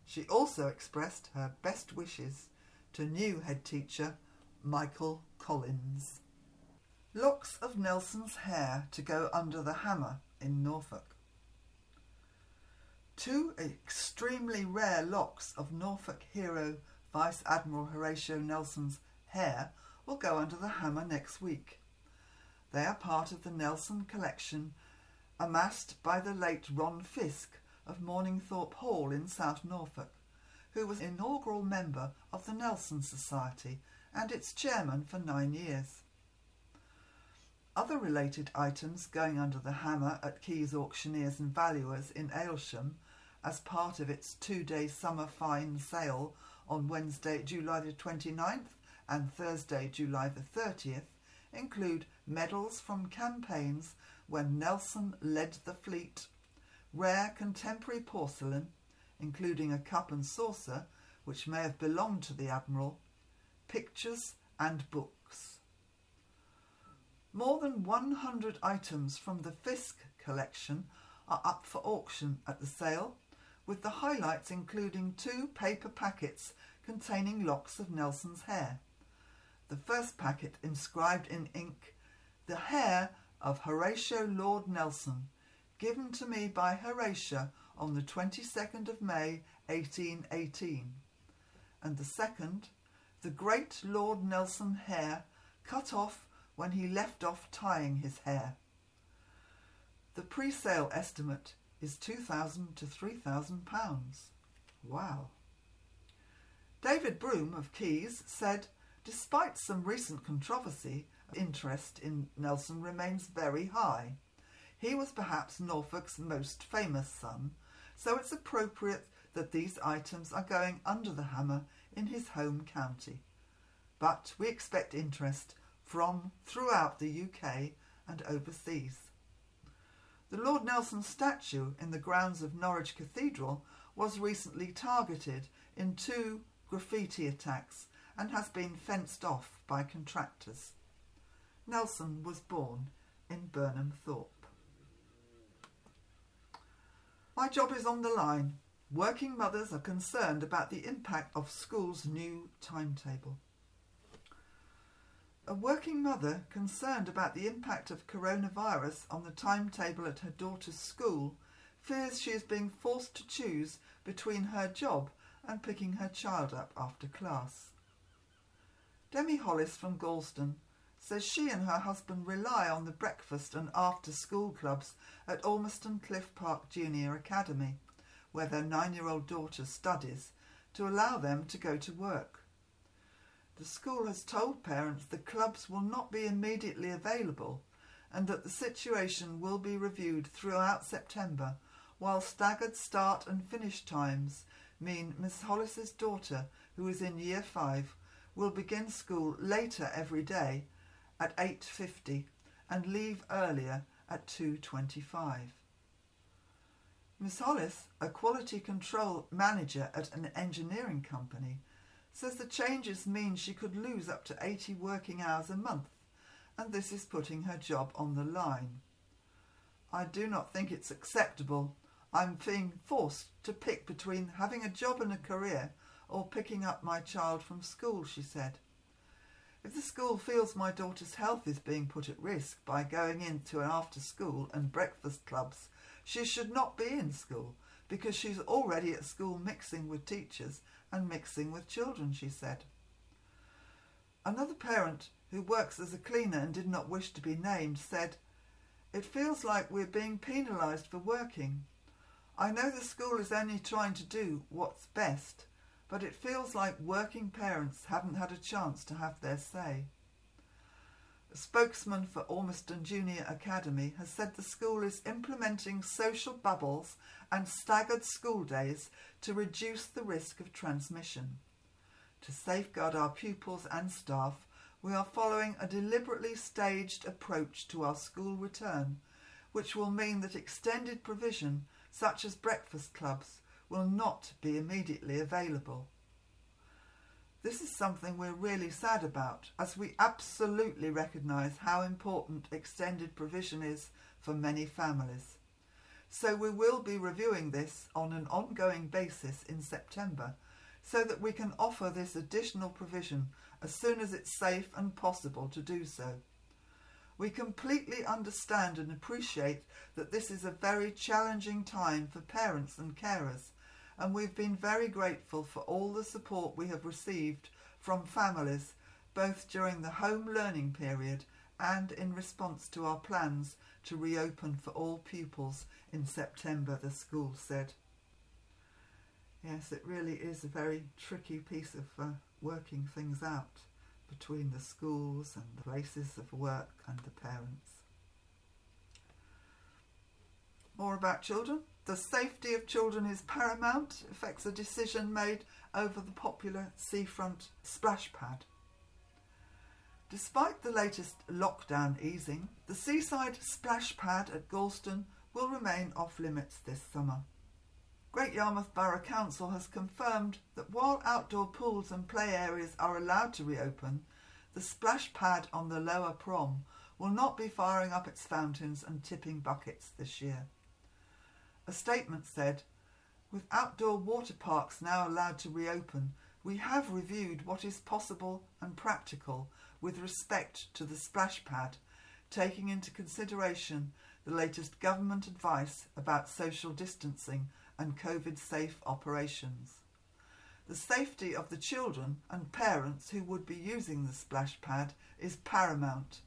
She also expressed her best wishes to new head teacher Michael Collins. Locks of Nelson's hair to go under the hammer in Norfolk. Two extremely rare locks of Norfolk hero Vice Admiral Horatio Nelson's hair will go under the hammer next week. They are part of the Nelson collection amassed by the late Ron Fiske of Morningthorpe Hall in South Norfolk, who was inaugural member of the Nelson Society and its chairman for 9 years. Other related items going under the hammer at Keys Auctioneers and Valuers in Aylsham as part of its two-day summer fine sale on Wednesday, July the 29th and Thursday, July the 30th include medals from campaigns when Nelson led the fleet, rare contemporary porcelain, including a cup and saucer, which may have belonged to the Admiral, pictures and books. More than 100 items from the Fiske collection are up for auction at the sale, with the highlights including two paper packets containing locks of Nelson's hair. The first packet inscribed in ink, "The hair of Horatio Lord Nelson, given to me by Horatio on the 22nd of May, 1818. And the second, "The great Lord Nelson hair, cut off when he left off tying his hair." The pre-sale estimate is £2,000 to £3,000. Wow. David Broom of Keys said, "Despite some recent controversy, interest in Nelson remains very high. He was perhaps Norfolk's most famous son, so it's appropriate that these items are going under the hammer in his home county. But we expect interest from throughout the UK and overseas." The Lord Nelson statue in the grounds of Norwich Cathedral was recently targeted in two graffiti attacks and has been fenced off by contractors. Nelson was born in Burnham Thorpe. My job is on the line. Working mothers are concerned about the impact of school's new timetable. A working mother concerned about the impact of coronavirus on the timetable at her daughter's school fears she is being forced to choose between her job and picking her child up after class. Demi Hollis from Galston says she and her husband rely on the breakfast and after-school clubs at Ormiston Cliff Park Junior Academy, where their 9-year-old daughter studies, to allow them to go to work. The school has told parents the clubs will not be immediately available and that the situation will be reviewed throughout September, while staggered start and finish times mean Miss Hollis's daughter, who is in Year 5, will begin school later every day at 8:50 and leave earlier at 2:25. Miss Hollis, a quality control manager at an engineering company, says the changes mean she could lose up to 80 working hours a month, and this is putting her job on the line. I do not think it's acceptable. I'm being forced to pick between having a job and a career or picking up my child from school, she said. If the school feels my daughter's health is being put at risk by going into an after-school and breakfast clubs, she should not be in school because she's already at school mixing with teachers and mixing with children, she said. Another parent who works as a cleaner and did not wish to be named said, "It feels like we're being penalised for working. I know the school is only trying to do what's best, but it feels like working parents haven't had a chance to have their say." A spokesman for Ormiston Junior Academy has said the school is implementing social bubbles and staggered school days to reduce the risk of transmission. To safeguard our pupils and staff, we are following a deliberately staged approach to our school return, which will mean that extended provision, such as breakfast clubs, will not be immediately available. This is something we're really sad about, as we absolutely recognise how important extended provision is for many families. So we will be reviewing this on an ongoing basis in September, so that we can offer this additional provision as soon as it's safe and possible to do so. We completely understand and appreciate that this is a very challenging time for parents and carers, and we've been very grateful for all the support we have received from families, both during the home learning period and in response to our plans to reopen for all pupils in September, the school said. Yes, it really is a very tricky piece of working things out between the schools and the places of work and the parents. More about children. The safety of children is paramount. It affects a decision made over the popular seafront splash pad. Despite the latest lockdown easing, the seaside splash pad at Galston will remain off limits this summer. Great Yarmouth Borough Council has confirmed that while outdoor pools and play areas are allowed to reopen, the splash pad on the lower prom will not be firing up its fountains and tipping buckets this year. A statement said, "With outdoor water parks now allowed to reopen, we have reviewed what is possible and practical with respect to the splash pad, taking into consideration the latest government advice about social distancing and COVID-safe operations. The safety of the children and parents who would be using the splash pad is paramount,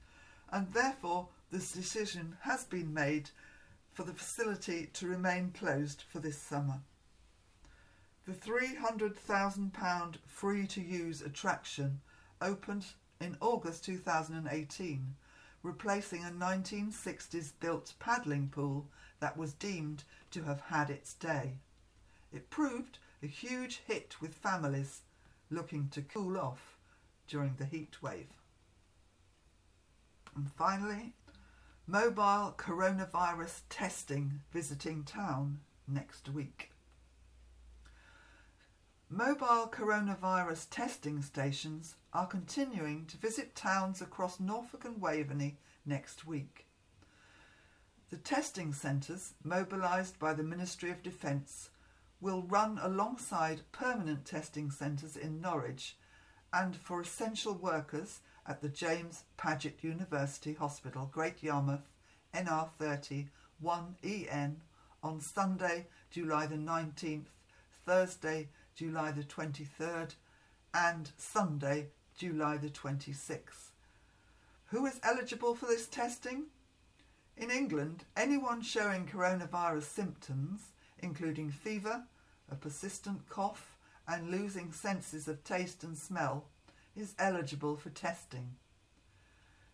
and therefore this decision has been made for the facility to remain closed for this summer." The £300,000 free-to-use attraction opened in August 2018, replacing a 1960s built paddling pool that was deemed to have had its day. It proved a huge hit with families looking to cool off during the heat wave. And finally, mobile coronavirus testing visiting town next week. Mobile coronavirus testing stations are continuing to visit towns across Norfolk and Waveney next week. The testing centres, mobilised by the Ministry of Defence, will run alongside permanent testing centres in Norwich and for essential workers at the James Paget University Hospital, Great Yarmouth, NR30 1EN on Sunday, July the 19th, Thursday, July the 23rd and Sunday, July the 26th. Who is eligible for this testing? In England, anyone showing coronavirus symptoms, including fever, a persistent cough and losing senses of taste and smell, is eligible for testing.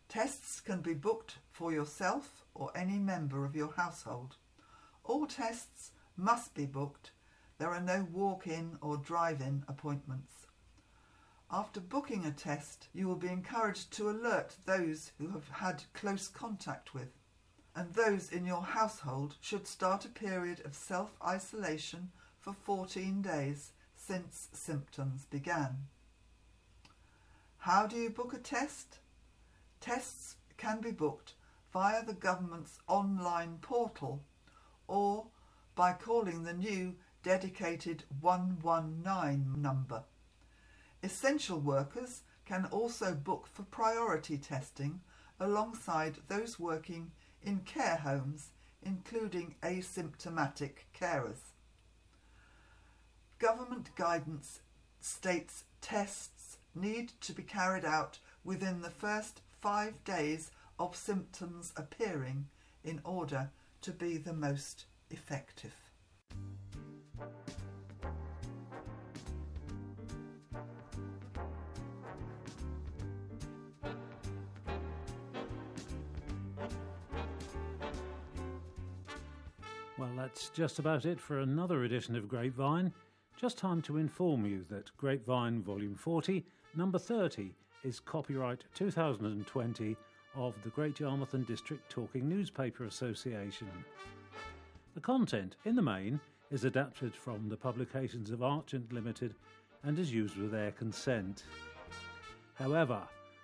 Tests can be booked for yourself or any member of your household. All tests must be booked. There are no walk-in or drive-in appointments. After booking a test, you will be encouraged to alert those who have had close contact with, and those in your household should start a period of self-isolation for 14 days since symptoms began. How do you book a test? Tests can be booked via the government's online portal or by calling the new dedicated 119 number. Essential workers can also book for priority testing alongside those working in care homes, including asymptomatic carers. Government guidance states tests need to be carried out within the first 5 days of symptoms appearing in order to be the most effective. Well, that's just about it for another edition of Grapevine. Just time to inform you that Grapevine Volume 40, Number 30, is copyright 2020 of the Great Yarmouth and District Talking Newspaper Association. The content, in the main, is adapted from the publications of Argent Limited and is used with their consent. However,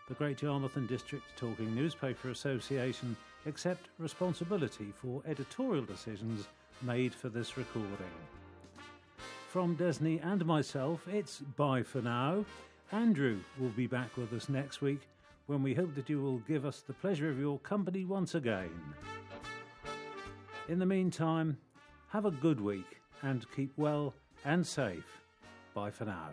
the Great Yarmouth and District Talking Newspaper Association accept responsibility for editorial decisions made for this recording. From Desney and myself, it's bye for now. Andrew will be back with us next week when we hope that you will give us the pleasure of your company once again. In the meantime, have a good week and keep well and safe. Bye for now.